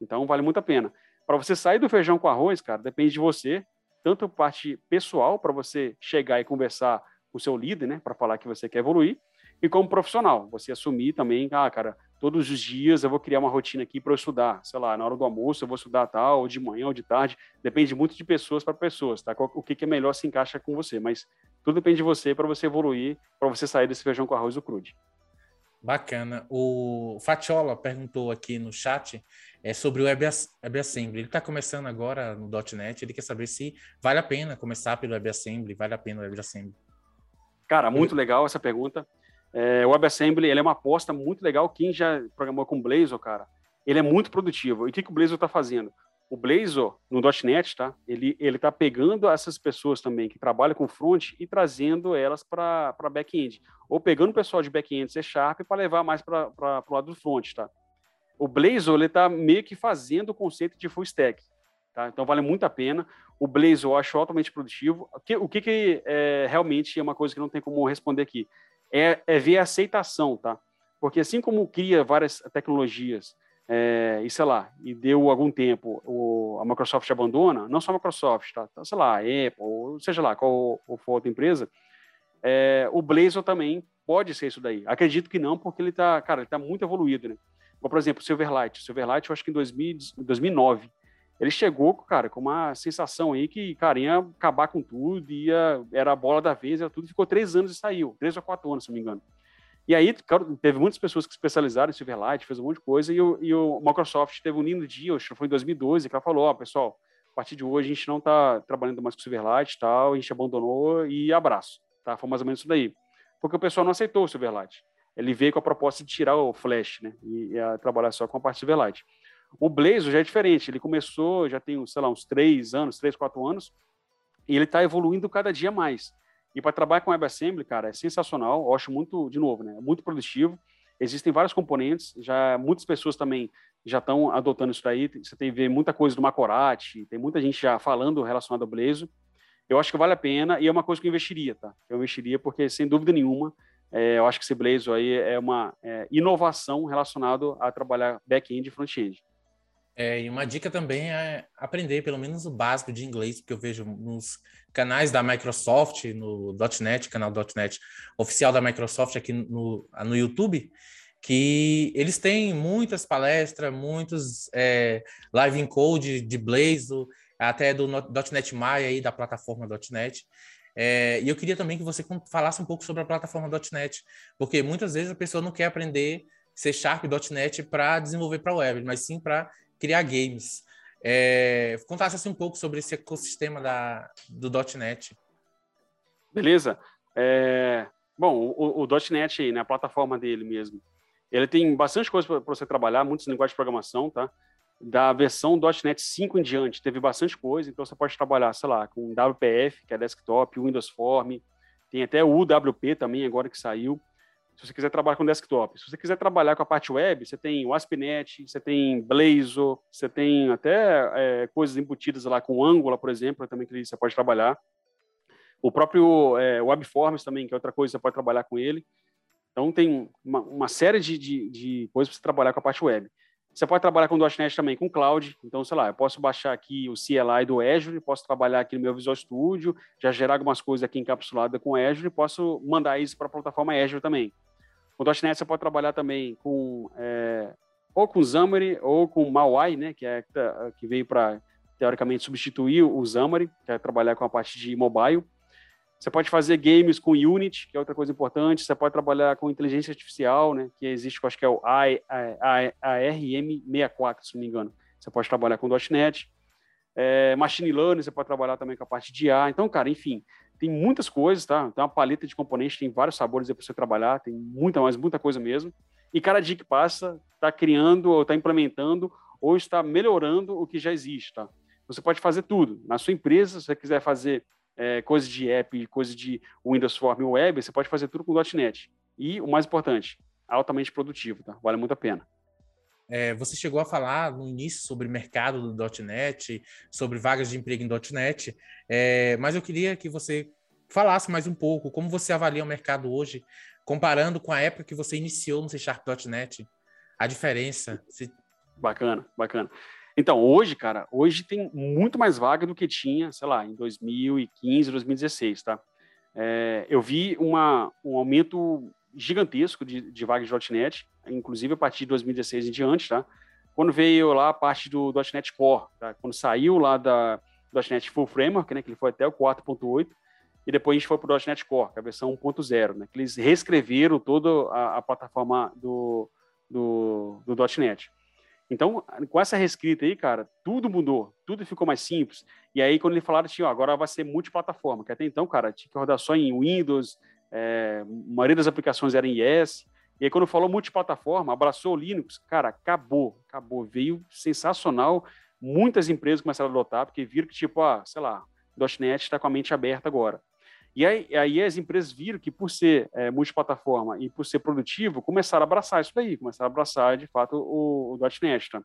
Então, vale muito a pena. Para você sair do feijão com arroz, cara, depende de você, tanto parte pessoal, para você chegar e conversar com o seu líder, né, para falar que você quer evoluir, e como profissional, você assumir também, ah, cara, todos os dias eu vou criar uma rotina aqui para eu estudar, sei lá, na hora do almoço eu vou estudar tal, ou de manhã ou de tarde, depende muito de pessoas para pessoas, tá? O que, que é melhor se encaixa com você, mas tudo depende de você para você evoluir, para você sair desse feijão com arroz do crude. Bacana. O Fatiola perguntou aqui no chat é, sobre o WebAssembly. Ele está começando agora no .NET, ele quer saber se vale a pena começar pelo WebAssembly, vale a pena o WebAssembly. Cara, muito legal essa pergunta. É, o WebAssembly, ele é uma aposta muito legal. Quem já programou com o Blazor, cara, ele é muito produtivo. E o que, que o Blazor está fazendo? O Blazor, no .NET, tá? ele está pegando essas pessoas também que trabalham com front e trazendo elas para back-end. Ou pegando o pessoal de back-end C Sharp para levar mais para o lado do front, tá? O Blazor está meio que fazendo o conceito de full stack, tá? Então, vale muito a pena. O Blazor eu acho altamente produtivo. O que, o que, que é, realmente é uma coisa que não tem como responder aqui? É, é ver a aceitação, tá? Porque assim como cria várias tecnologias é, e, sei lá, e deu algum tempo, o, a Microsoft abandona, não só a Microsoft, tá? Então, sei lá, a Apple, seja lá qual ou for outra empresa, é, o Blazor também pode ser isso daí. Acredito que não, porque ele tá, cara, ele tá muito evoluído, né? Por exemplo, o Silverlight. O Silverlight, eu acho que em dois mil, dois mil e nove, ele chegou, cara, com uma sensação aí que, cara, ia acabar com tudo, ia, era a bola da vez, era tudo, ficou três anos e saiu, três ou quatro anos, se não me engano. E aí, cara, teve muitas pessoas que se especializaram em Silverlight, fez um monte de coisa, e o, e o Microsoft teve um lindo dia, acho que foi em dois mil e doze, que ela falou, ó, pessoal, a partir de hoje a gente não está trabalhando mais com Silverlight e tal, a gente abandonou e abraço, tá? Foi mais ou menos isso daí. Porque o pessoal não aceitou o Silverlight. Ele veio com a proposta de tirar o Flash, né? E, e trabalhar só com a parte de Silverlight. O Blazor já é diferente. Ele começou, já tem, sei lá, uns três anos, três, quatro anos, e ele está evoluindo cada dia mais. E para trabalhar com WebAssembly, cara, é sensacional. Eu acho muito, de novo, né? É muito produtivo. Existem vários componentes. Já muitas pessoas também já estão adotando isso daí. Você tem que ver muita coisa do Macoratti, tem muita gente já falando relacionado ao Blazor. Eu acho que vale a pena e é uma coisa que eu investiria, tá? Eu investiria porque, sem dúvida nenhuma, é, eu acho que esse Blazor aí é uma é, inovação relacionada a trabalhar back-end e front-end. É, e uma dica também é aprender pelo menos o básico de inglês, porque eu vejo nos canais da Microsoft, no .NET, canal .NET oficial da Microsoft aqui no, no YouTube, que eles têm muitas palestras, muitos é, live in code de Blazor, até do .NET Maui aí, da plataforma .NET. É, e eu queria também que você falasse um pouco sobre a plataforma .NET, porque muitas vezes a pessoa não quer aprender C Sharp .NET para desenvolver para web, mas sim para criar games. É, contasse assim um pouco sobre esse ecossistema da, do .NET. Beleza. É, bom, o, o .NET aí, né, a plataforma dele mesmo, ele tem bastante coisa para você trabalhar, muitos linguagens de programação, tá? Da versão .NET cinco em diante, teve bastante coisa, então você pode trabalhar, sei lá, com W P F, que é desktop, Windows Form, tem até o U W P também agora que saiu, se você quiser trabalhar com desktop. Se você quiser trabalhar com a parte web, você tem o A S P ponto net, você tem Blazor, você tem até é, coisas embutidas lá com Angular, por exemplo, também que você pode trabalhar. O próprio é, WebForms também, que é outra coisa que você pode trabalhar com ele. Então tem uma, uma série de, de, de coisas para você trabalhar com a parte web. Você pode trabalhar com o .NET também, com Cloud. Então, sei lá, eu posso baixar aqui o C L I do Azure, posso trabalhar aqui no meu Visual Studio, já gerar algumas coisas aqui encapsuladas com Azure e posso mandar isso para a plataforma Azure também. Com .NET você pode trabalhar também com é, ou com Xamarin ou com Maui, né, que, é, que veio para, teoricamente, substituir o Xamarin, que é trabalhar com a parte de mobile. Você pode fazer games com Unity, que é outra coisa importante. Você pode trabalhar com inteligência artificial, né? Que existe, acho que é o A R M sessenta e quatro, se não me engano. Você pode trabalhar com .NET. É, machine Learning, você pode trabalhar também com a parte de I A. Então, cara, enfim, tem muitas coisas, tá? Tem uma paleta de componentes, tem vários sabores aí para você trabalhar. Tem muita mais, muita coisa mesmo. E cada dia que passa, está criando ou está implementando ou está melhorando o que já existe, tá? Você pode fazer tudo. Na sua empresa, se você quiser fazer... É, coisa de app, coisa de Windows Form Web, você pode fazer tudo com .NET. E o mais importante, altamente produtivo, tá? Vale muito a pena. É, você chegou a falar no início sobre o mercado do .NET, sobre vagas de emprego em .NET, é, mas eu queria que você falasse mais um pouco, como você avalia o mercado hoje, comparando com a época que você iniciou no C Sharp .NET, a diferença. Se... Bacana, bacana. Então, hoje, cara, hoje tem muito mais vaga do que tinha, sei lá, em dois mil e quinze, dois mil e dezesseis, tá? É, eu vi uma, um aumento gigantesco de, de vagas de .NET, inclusive a partir de dois mil e dezesseis em diante, tá? Quando veio lá a parte do .NET Core, tá? Quando saiu lá da .NET Full Framework, né? Que ele foi até o quatro ponto oito, e depois a gente foi para o .NET Core, que é a versão um ponto zero, né? Que eles reescreveram toda a, a plataforma do, do, do .NET. Então, com essa reescrita aí, cara, tudo mudou, tudo ficou mais simples. E aí, quando eles falaram, tinha, ó, agora vai ser multiplataforma, que até então, cara, tinha que rodar só em Windows, é, a maioria das aplicações era em I S. E aí, quando falou multiplataforma, abraçou o Linux, cara, acabou, acabou. Veio sensacional, muitas empresas começaram a adotar, porque viram que, tipo, ah, sei lá, .NET está com a mente aberta agora. E aí, aí as empresas viram que, por ser é, multiplataforma e por ser produtivo, começaram a abraçar isso daí, começaram a abraçar, de fato, o, o .NET. Tá?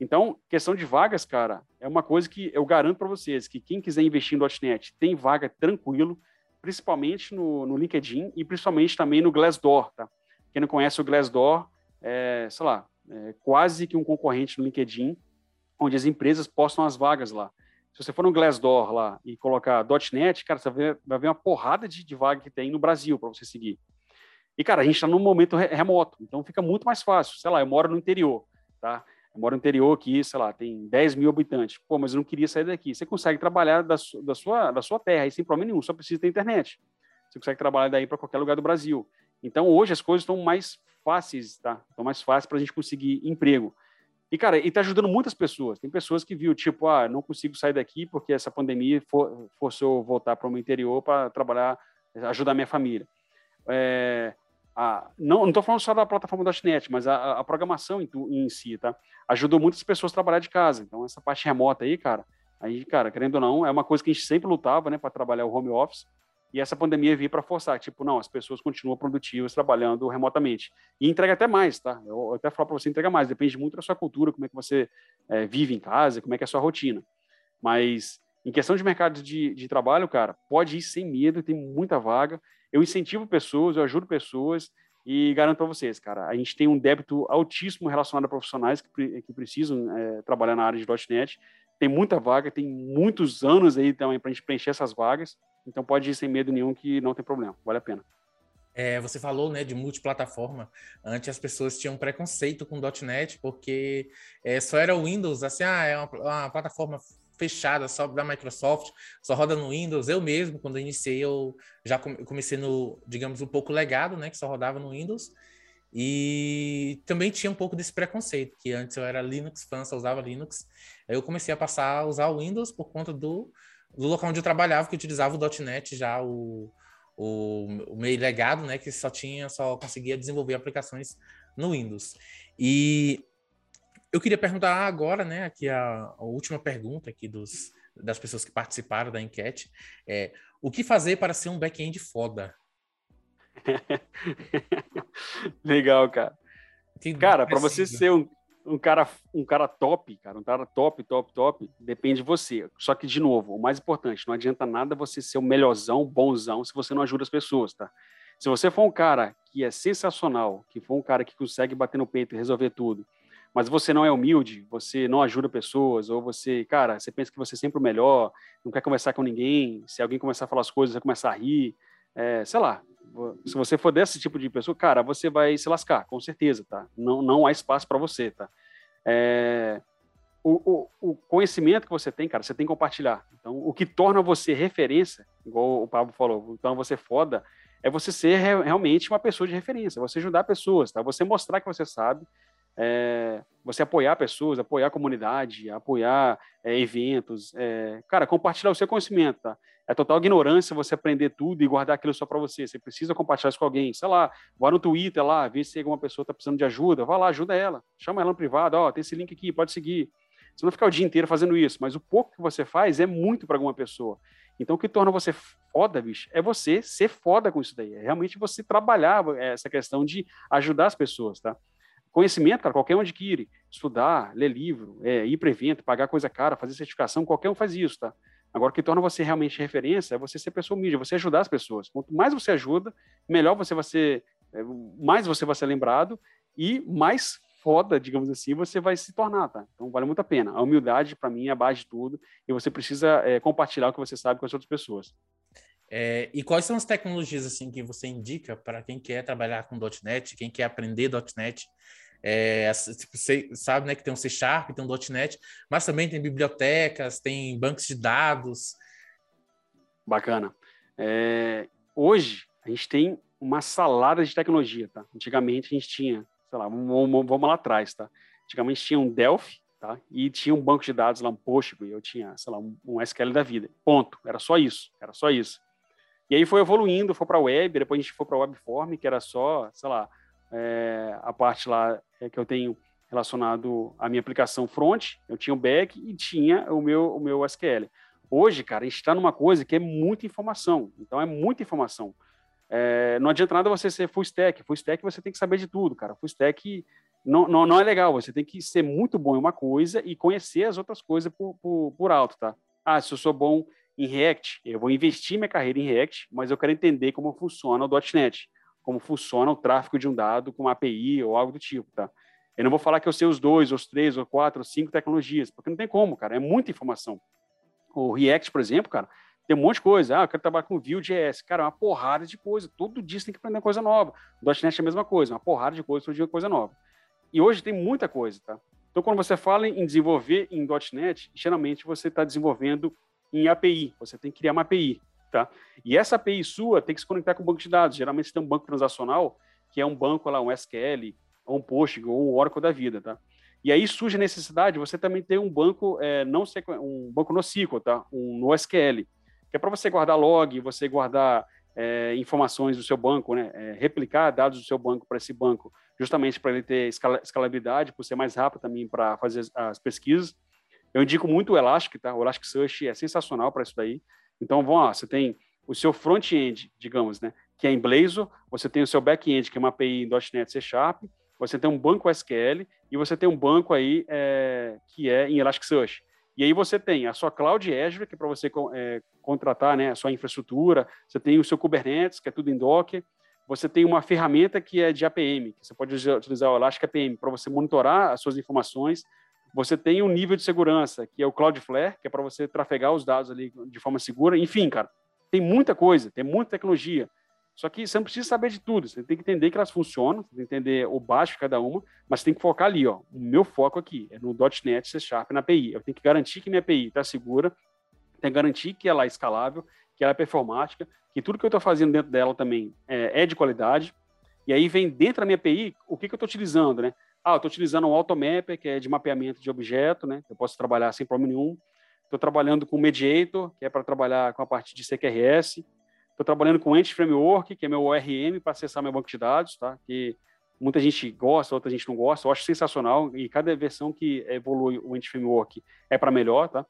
Então, questão de vagas, cara, é uma coisa que eu garanto para vocês, que quem quiser investir em .NET tem vaga tranquilo, principalmente no, no LinkedIn e principalmente também no Glassdoor. Tá? Quem não conhece o Glassdoor, é, sei lá, é quase que um concorrente no LinkedIn, onde as empresas postam as vagas lá. Se você for no Glassdoor lá e colocar .NET, cara, você vai ver uma porrada de, de vaga que tem no Brasil para você seguir. E, cara, a gente está num momento re remoto, então fica muito mais fácil. Sei lá, eu moro no interior, tá? Eu moro no interior que, sei lá, tem dez mil habitantes. Pô, mas eu não queria sair daqui. Você consegue trabalhar da, su da, sua, da sua terra, aí sem problema nenhum, só precisa ter internet. Você consegue trabalhar daí para qualquer lugar do Brasil. Então, hoje as coisas estão mais fáceis, tá? Estão mais fáceis para a gente conseguir emprego. E, cara, e tá ajudando muitas pessoas. Tem pessoas que viu, tipo, ah, não consigo sair daqui porque essa pandemia for, forçou eu voltar para o meu interior para trabalhar, ajudar minha família. É, a, não estou falando só da plataforma .ponto net, mas a, a programação em, em si, tá? Ajudou muitas pessoas a trabalhar de casa. Então, essa parte remota aí, cara, aí, cara, querendo ou não, é uma coisa que a gente sempre lutava, né, para trabalhar o home office. E essa pandemia veio para forçar, tipo, não, as pessoas continuam produtivas trabalhando remotamente. E entrega até mais, tá? Eu, eu até falo para você, entrega mais, depende muito da sua cultura, como é que você é, vive em casa, como é que é a sua rotina. Mas em questão de mercado de, de trabalho, cara, pode ir sem medo, tem muita vaga. Eu incentivo pessoas, eu ajudo pessoas e garanto para vocês, cara, a gente tem um débito altíssimo relacionado a profissionais que, que precisam é, trabalhar na área de .ponto net. Tem muita vaga, tem muitos anos aí também para a gente preencher essas vagas. Então pode ir sem medo nenhum que não tem problema, vale a pena. É, você falou, né, de multiplataforma. Antes as pessoas tinham preconceito com .ponto net porque é, só era o Windows, assim, ah, é uma, uma plataforma fechada só da Microsoft, só roda no Windows. Eu mesmo, quando eu iniciei, eu já comecei no, digamos, um pouco legado, né, que só rodava no Windows. E também tinha um pouco desse preconceito, que antes eu era Linux fan, só usava Linux. Aí eu comecei a passar a usar o Windows por conta do do local onde eu trabalhava, que utilizava o .ponto net já, o, o, o meio legado, né, que só tinha, só conseguia desenvolver aplicações no Windows. E eu queria perguntar agora, né, aqui a, a última pergunta aqui dos, das pessoas que participaram da enquete, é, o que fazer para ser um back-end foda? Legal, cara. Que cara, para você ser um Um cara, um cara top, cara, um cara top, top, top, depende de você. Só que, de novo, o mais importante, não adianta nada você ser o melhorzão, bonzão, se você não ajuda as pessoas, tá? Se você for um cara que é sensacional, que for um cara que consegue bater no peito e resolver tudo, mas você não é humilde, você não ajuda pessoas, ou você, cara, você pensa que você é sempre o melhor, não quer conversar com ninguém, se alguém começar a falar as coisas, você começar a rir, é, sei lá. Se você for desse tipo de pessoa, cara, você vai se lascar, com certeza, tá? Não, não há espaço para você, tá? É, o, o, o conhecimento que você tem, cara, você tem que compartilhar. Então, o que torna você referência, igual o Pablo falou, então você foda, é você ser re realmente uma pessoa de referência, você ajudar pessoas, tá? Você mostrar que você sabe, é, você apoiar pessoas, apoiar a comunidade, apoiar é, eventos, é, cara, compartilhar o seu conhecimento, tá? É total ignorância você aprender tudo e guardar aquilo só para você. Você precisa compartilhar isso com alguém. Sei lá, vá no Twitter lá, vê se alguma pessoa está precisando de ajuda. Vá lá, ajuda ela. Chama ela no privado. Ó, tem esse link aqui, pode seguir. Você não fica o dia inteiro fazendo isso, mas o pouco que você faz é muito para alguma pessoa. Então, o que torna você foda, bicho, é você ser foda com isso daí. É realmente você trabalhar essa questão de ajudar as pessoas, tá? Conhecimento, cara, qualquer um adquire. Estudar, ler livro, é, ir para evento, pagar coisa cara, fazer certificação, qualquer um faz isso, tá? Agora, o que torna você realmente referência é você ser pessoa mídia, você ajudar as pessoas. Quanto mais você ajuda, melhor você vai ser, mais você vai ser lembrado e mais foda, digamos assim, você vai se tornar, tá? Então, vale muito a pena. A humildade, para mim, é a base de tudo e você precisa é, compartilhar o que você sabe com as outras pessoas. É, e quais são as tecnologias, assim, que você indica para quem quer trabalhar com .ponto net, quem quer aprender .ponto net? É, você sabe, né, que tem um C Sharp, tem um .ponto net, mas também tem bibliotecas, tem bancos de dados. Bacana. É, hoje, a gente tem uma salada de tecnologia, tá? Antigamente, a gente tinha, sei lá, vamos, vamos lá atrás, tá? Antigamente, tinha um Delphi, tá? E tinha um banco de dados lá, um Postgre, e eu tinha, sei lá, um, um S Q L da vida. Ponto. Era só isso. Era só isso. E aí foi evoluindo, foi para a web, depois a gente foi para a Webform, que era só, sei lá, É, a parte lá é que eu tenho relacionado à minha aplicação front, eu tinha o back e tinha o meu, o meu S Q L. Hoje, cara, a gente está numa coisa que é muita informação, então é muita informação. É, não adianta nada você ser full stack, full stack você tem que saber de tudo, cara. Full stack não, não, não é legal, você tem que ser muito bom em uma coisa e conhecer as outras coisas por, por, por alto, tá? Ah, se eu sou bom em React, eu vou investir minha carreira em React, mas eu quero entender como funciona o .ponto net. Como funciona o tráfego de um dado com uma A P I ou algo do tipo, tá? Eu não vou falar que eu sei os dois, os três, ou quatro, ou cinco tecnologias, porque não tem como, cara, é muita informação. O React, por exemplo, cara, Tem um monte de coisa. Ah, eu quero trabalhar com Vue.js. Cara, é uma porrada de coisa. Todo dia você tem que aprender coisa nova. dot net é a mesma coisa. Uma porrada de coisa, todo dia é coisa nova. E hoje tem muita coisa, tá? Então, quando você fala em desenvolver em .NET, geralmente você está desenvolvendo em A P I. Você tem que criar uma A P I, tá? E essa A P I sua tem que se conectar com o banco de dados. Geralmente você tem um banco transacional, que é um banco lá, um S Q L, ou um Postgres, ou um Oracle da vida, tá? E aí surge a necessidade de você também ter um banco, é, não um banco NoSQL, tá? Um NoSQL, que é para você guardar log, você guardar é, informações do seu banco, né? É, replicar dados do seu banco para esse banco, justamente para ele ter escala, escalabilidade, por ser mais rápido também para fazer as, as pesquisas. Eu indico muito o Elastic, tá? O Elasticsearch é sensacional para isso daí. Então, vamos lá, você tem o seu front-end, digamos, né? Que é em Blazor, você tem o seu back-end, que é uma A P I em .NET C Sharp, você tem um banco S Q L e você tem um banco aí é, que é em Elasticsearch. E aí você tem a sua Cloud Azure, que é para você é, contratar, né, a sua infraestrutura, você tem o seu Kubernetes, que é tudo em Docker, você tem uma ferramenta que é de A P M, que você pode utilizar o Elastic A P M para você monitorar as suas informações, você tem um nível de segurança, que é o Cloudflare, que é para você trafegar os dados ali de forma segura. Enfim, cara, tem muita coisa, tem muita tecnologia. Só que você não precisa saber de tudo, você tem que entender que elas funcionam, você tem que entender o básico de cada uma, mas você tem que focar ali, ó. O meu foco aqui é no .NET C Sharp na A P I. Eu tenho que garantir que minha A P I está segura, tenho que garantir que ela é escalável, que ela é performática, que tudo que eu estou fazendo dentro dela também é, é de qualidade. E aí vem dentro da minha A P I o que, que eu estou utilizando, né? Ah, eu estou utilizando o AutoMapper, que é de mapeamento de objeto, né? Eu posso trabalhar sem problema nenhum. Estou trabalhando com o Mediator, que é para trabalhar com a parte de C Q R S. Estou trabalhando com o Entity Framework, que é meu O R M, para acessar meu banco de dados, tá? Que muita gente gosta, outra gente não gosta. Eu acho sensacional, e cada versão que evolui o Entity Framework é para melhor, tá?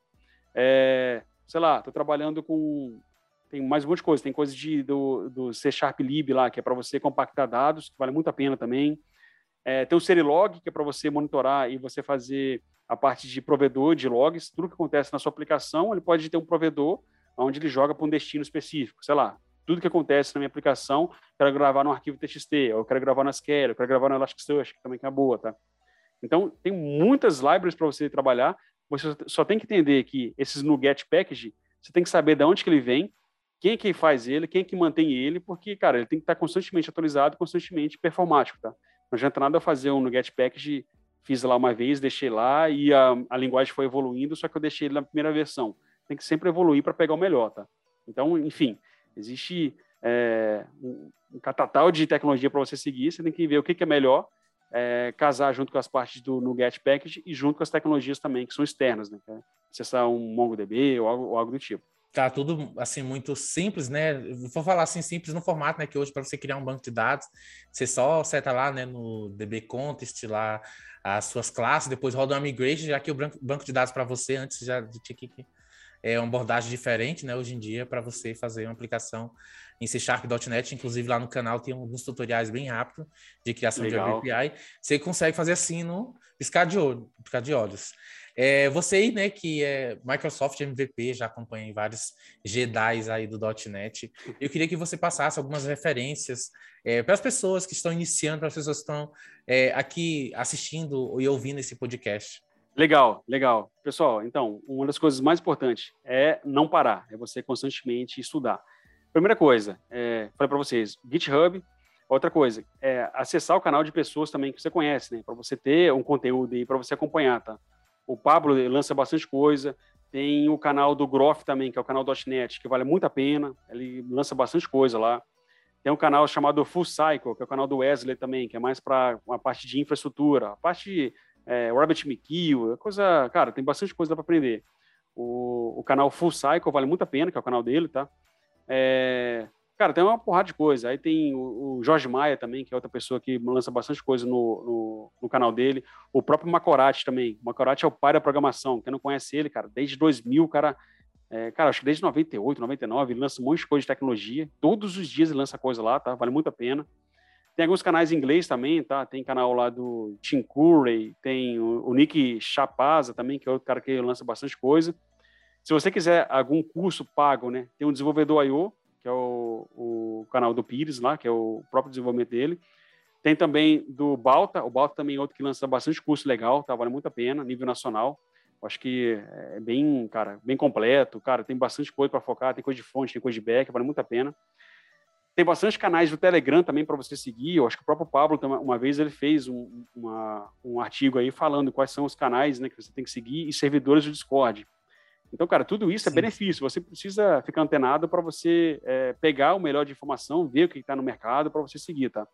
É, sei lá, estou trabalhando com... Tem mais um monte de coisa. Tem coisa de, do, do C Sharp Lib lá, que é para você compactar dados, que vale muito a pena também. É, tem o Serilog, que é para você monitorar e você fazer a parte de provedor de logs. Tudo que acontece na sua aplicação, ele pode ter um provedor onde ele joga para um destino específico, sei lá, tudo que acontece na minha aplicação, quero gravar num arquivo T X T, eu quero gravar no S Q L, eu quero gravar no Elasticsearch, que também é boa, tá? Então, tem muitas libraries para você trabalhar, você só tem que entender que esses NuGet Package, você tem que saber de onde que ele vem, quem é que faz ele, quem é que mantém ele, porque, cara, ele tem que estar constantemente atualizado, constantemente performático, tá? Não adianta nada eu fazer um NuGet Package, fiz lá uma vez, deixei lá, e a, a linguagem foi evoluindo, só que eu deixei ele na primeira versão. Tem que sempre evoluir para pegar o melhor, tá? Então, enfim, existe é, um catatal de tecnologia para você seguir, você tem que ver o que, que é melhor, é, casar junto com as partes do NuGet Package e junto com as tecnologias também, que são externas, né? Acessar um MongoDB ou algo, ou algo do tipo. Tá tudo, assim, muito simples, né? Vou falar, assim, simples no formato, né? Que hoje, para você criar um banco de dados, você só seta lá, né? No D B Contest, lá, as suas classes, depois roda uma migration, já que o banco de dados para você, antes já tinha que... É uma abordagem diferente, né, hoje em dia, para você fazer uma aplicação em C Sharp .NET. Inclusive, lá no canal tem alguns tutoriais bem rápidos de criação Legal. de A P I. Você consegue fazer assim no piscar de, olho, piscar de olhos. É, você aí, né, que é Microsoft M V P, já acompanhei vários Jedis aí do .NET. Eu queria que você passasse algumas referências é, para as pessoas que estão iniciando, para as pessoas que estão é, aqui assistindo e ouvindo esse podcast. Legal, legal. Pessoal, então, uma das coisas mais importantes é não parar, é você constantemente estudar. Primeira coisa, é, falei para vocês, GitHub. Outra coisa, é acessar o canal de pessoas também que você conhece, né? Para você ter um conteúdo aí, para você acompanhar, tá? O Pablo lança bastante coisa, tem o canal do Groff também, que é o canal .NET, que vale muito a pena, ele lança bastante coisa lá. Tem um canal chamado Full Cycle, que é o canal do Wesley também, que é mais para uma parte de infraestrutura, a parte... de, É, o Robert McKeel, coisa, cara, tem bastante coisa para aprender. O, o canal Full Cycle vale muito a pena, que é o canal dele, tá? É, cara, tem uma porrada de coisa. Aí tem o, o Jorge Maia também, que é outra pessoa que lança bastante coisa no, no, no canal dele. O próprio Macoratti também. O Macoratti é o pai da programação. Quem não conhece ele, cara, desde dois mil, cara, é, cara, acho que desde noventa e oito, noventa e nove, ele lança um monte de coisa de tecnologia. Todos os dias ele lança coisa lá, tá? Vale muito a pena. Tem alguns canais em inglês também, tá? Tem canal lá do Tim Curry, tem o, o Nick Chapaza também, que é outro cara que lança bastante coisa. Se você quiser algum curso pago, né? Tem o Desenvolvedor ponto i o, que é o, o canal do Pires lá, que é o próprio desenvolvimento dele. Tem também do Balta, o Balta também é outro que lança bastante curso legal, tá? Vale muito a pena, nível nacional. Acho que é bem, cara, bem completo. Cara, tem bastante coisa para focar, tem coisa de fonte, tem coisa de back, vale muito a pena. Tem bastante canais do Telegram também para você seguir. Eu acho que o próprio Pablo, uma vez, ele fez um, uma, um artigo aí falando quais são os canais, né, que você tem que seguir e servidores do Discord. Então, cara, tudo isso é Sim. benefício. Você precisa ficar antenado para você é, pegar o melhor de informação, ver o que está no mercado para você seguir, tá?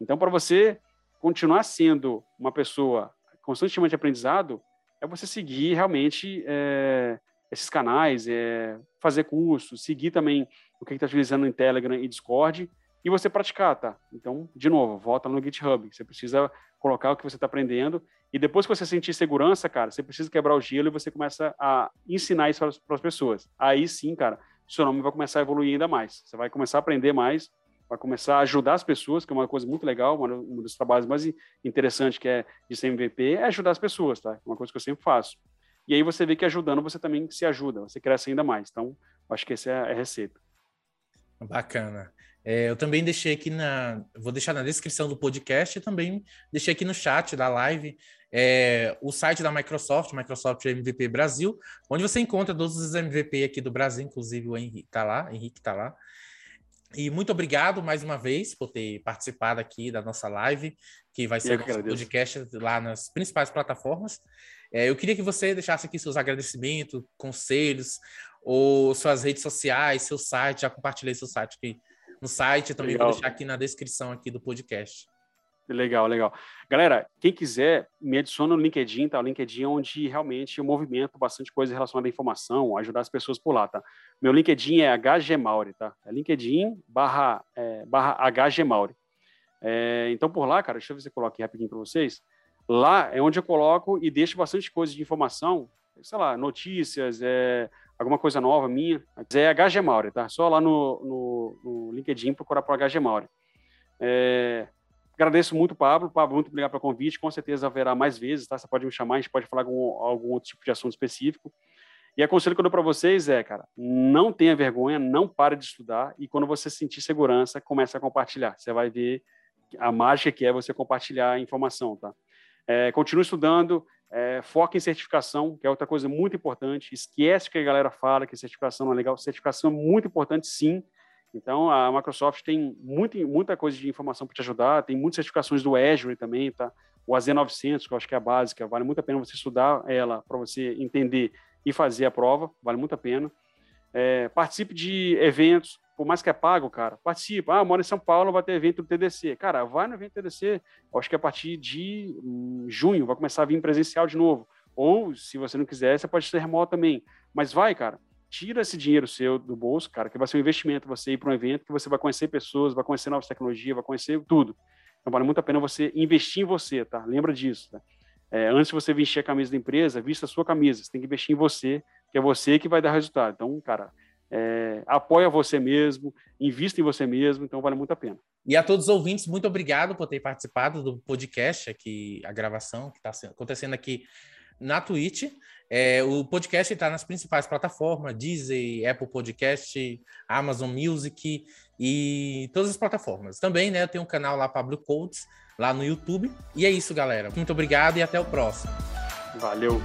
Então, para você continuar sendo uma pessoa constantemente aprendizado, é você seguir realmente é, esses canais, é, fazer curso, seguir também o que está utilizando em Telegram e Discord e você praticar, tá? Então, de novo, volta no GitHub. Você precisa colocar o que você está aprendendo e depois que você sentir segurança, cara, você precisa quebrar o gelo e você começa a ensinar isso para as pessoas. Aí sim, cara, seu nome vai começar a evoluir ainda mais. Você vai começar a aprender mais, vai começar a ajudar as pessoas, que é uma coisa muito legal, um dos trabalhos mais interessantes que é de ser M V P, é ajudar as pessoas, tá? É uma coisa que eu sempre faço. E aí você vê que ajudando, você também se ajuda, você cresce ainda mais. Então, acho que essa é a receita. Bacana. É, eu também deixei aqui na... Vou deixar na descrição do podcast e também deixei aqui no chat da live é, o site da Microsoft, Microsoft M V P Brasil, onde você encontra todos os M V P aqui do Brasil, inclusive o Henrique tá lá, Henrique tá lá. E muito obrigado mais uma vez por ter participado aqui da nossa live, que vai ser o podcast lá nas principais plataformas. É, eu queria que você deixasse aqui seus agradecimentos, conselhos, ou suas redes sociais, seu site. Já compartilhei seu site aqui no site, também legal. Vou deixar aqui na descrição aqui do podcast. Legal, legal. Galera, quem quiser, me adiciona no LinkedIn, tá? O LinkedIn é onde realmente eu movimento bastante coisa relacionada à informação, ajudar as pessoas por lá, tá? Meu LinkedIn é hgmauri, tá? É LinkedIn barra, é, barra hgmauri. É, então, por lá, cara, deixa eu ver se eu coloco aqui rapidinho para vocês. Lá é onde eu coloco e deixo bastante coisa de informação, sei lá, notícias, é, alguma coisa nova minha. É hgmauri, tá? Só lá no, no, no LinkedIn procurar por hgmauri. É... Agradeço muito, Pablo. Pablo, muito obrigado pelo convite. Com certeza haverá mais vezes, tá? Você pode me chamar, a gente pode falar algum, algum outro tipo de assunto específico. E a conselho que eu dou para vocês é, cara, não tenha vergonha, não pare de estudar e quando você sentir segurança, comece a compartilhar. Você vai ver a mágica que é você compartilhar a informação, tá? É, continue estudando, é, foca em certificação, que é outra coisa muito importante. Esquece que a galera fala que certificação não é legal. Certificação é muito importante, sim. Então, a Microsoft tem muito, muita coisa de informação para te ajudar, tem muitas certificações do Azure também, tá? O A Z novecentos, que eu acho que é a básica, vale muito a pena você estudar ela para você entender e fazer a prova, vale muito a pena. É, participe de eventos, por mais que é pago, cara, participa. Ah, mora em São Paulo, vai ter evento do T D C. Cara, vai no evento do T D C, eu acho que a partir de hum, junho vai começar a vir presencial de novo. Ou, se você não quiser, você pode ser remoto também. Mas vai, cara. Tira esse dinheiro seu do bolso, cara, que vai ser um investimento você ir para um evento que você vai conhecer pessoas, vai conhecer novas tecnologias, vai conhecer tudo. Então, vale muito a pena você investir em você, tá? Lembra disso, tá? É, antes de você vestir a camisa da empresa, vista a sua camisa. Você tem que investir em você, que é você que vai dar resultado. Então, cara, é, apoia você mesmo, invista em você mesmo, então vale muito a pena. E a todos os ouvintes, muito obrigado por ter participado do podcast aqui, a gravação que está acontecendo aqui na Twitch. É, o podcast está nas principais plataformas, Deezer, Apple Podcast, Amazon Music e todas as plataformas. Também, né, eu tenho um canal lá, Pablo Cotes, lá no YouTube. E é isso, galera. Muito obrigado e até o próximo. Valeu.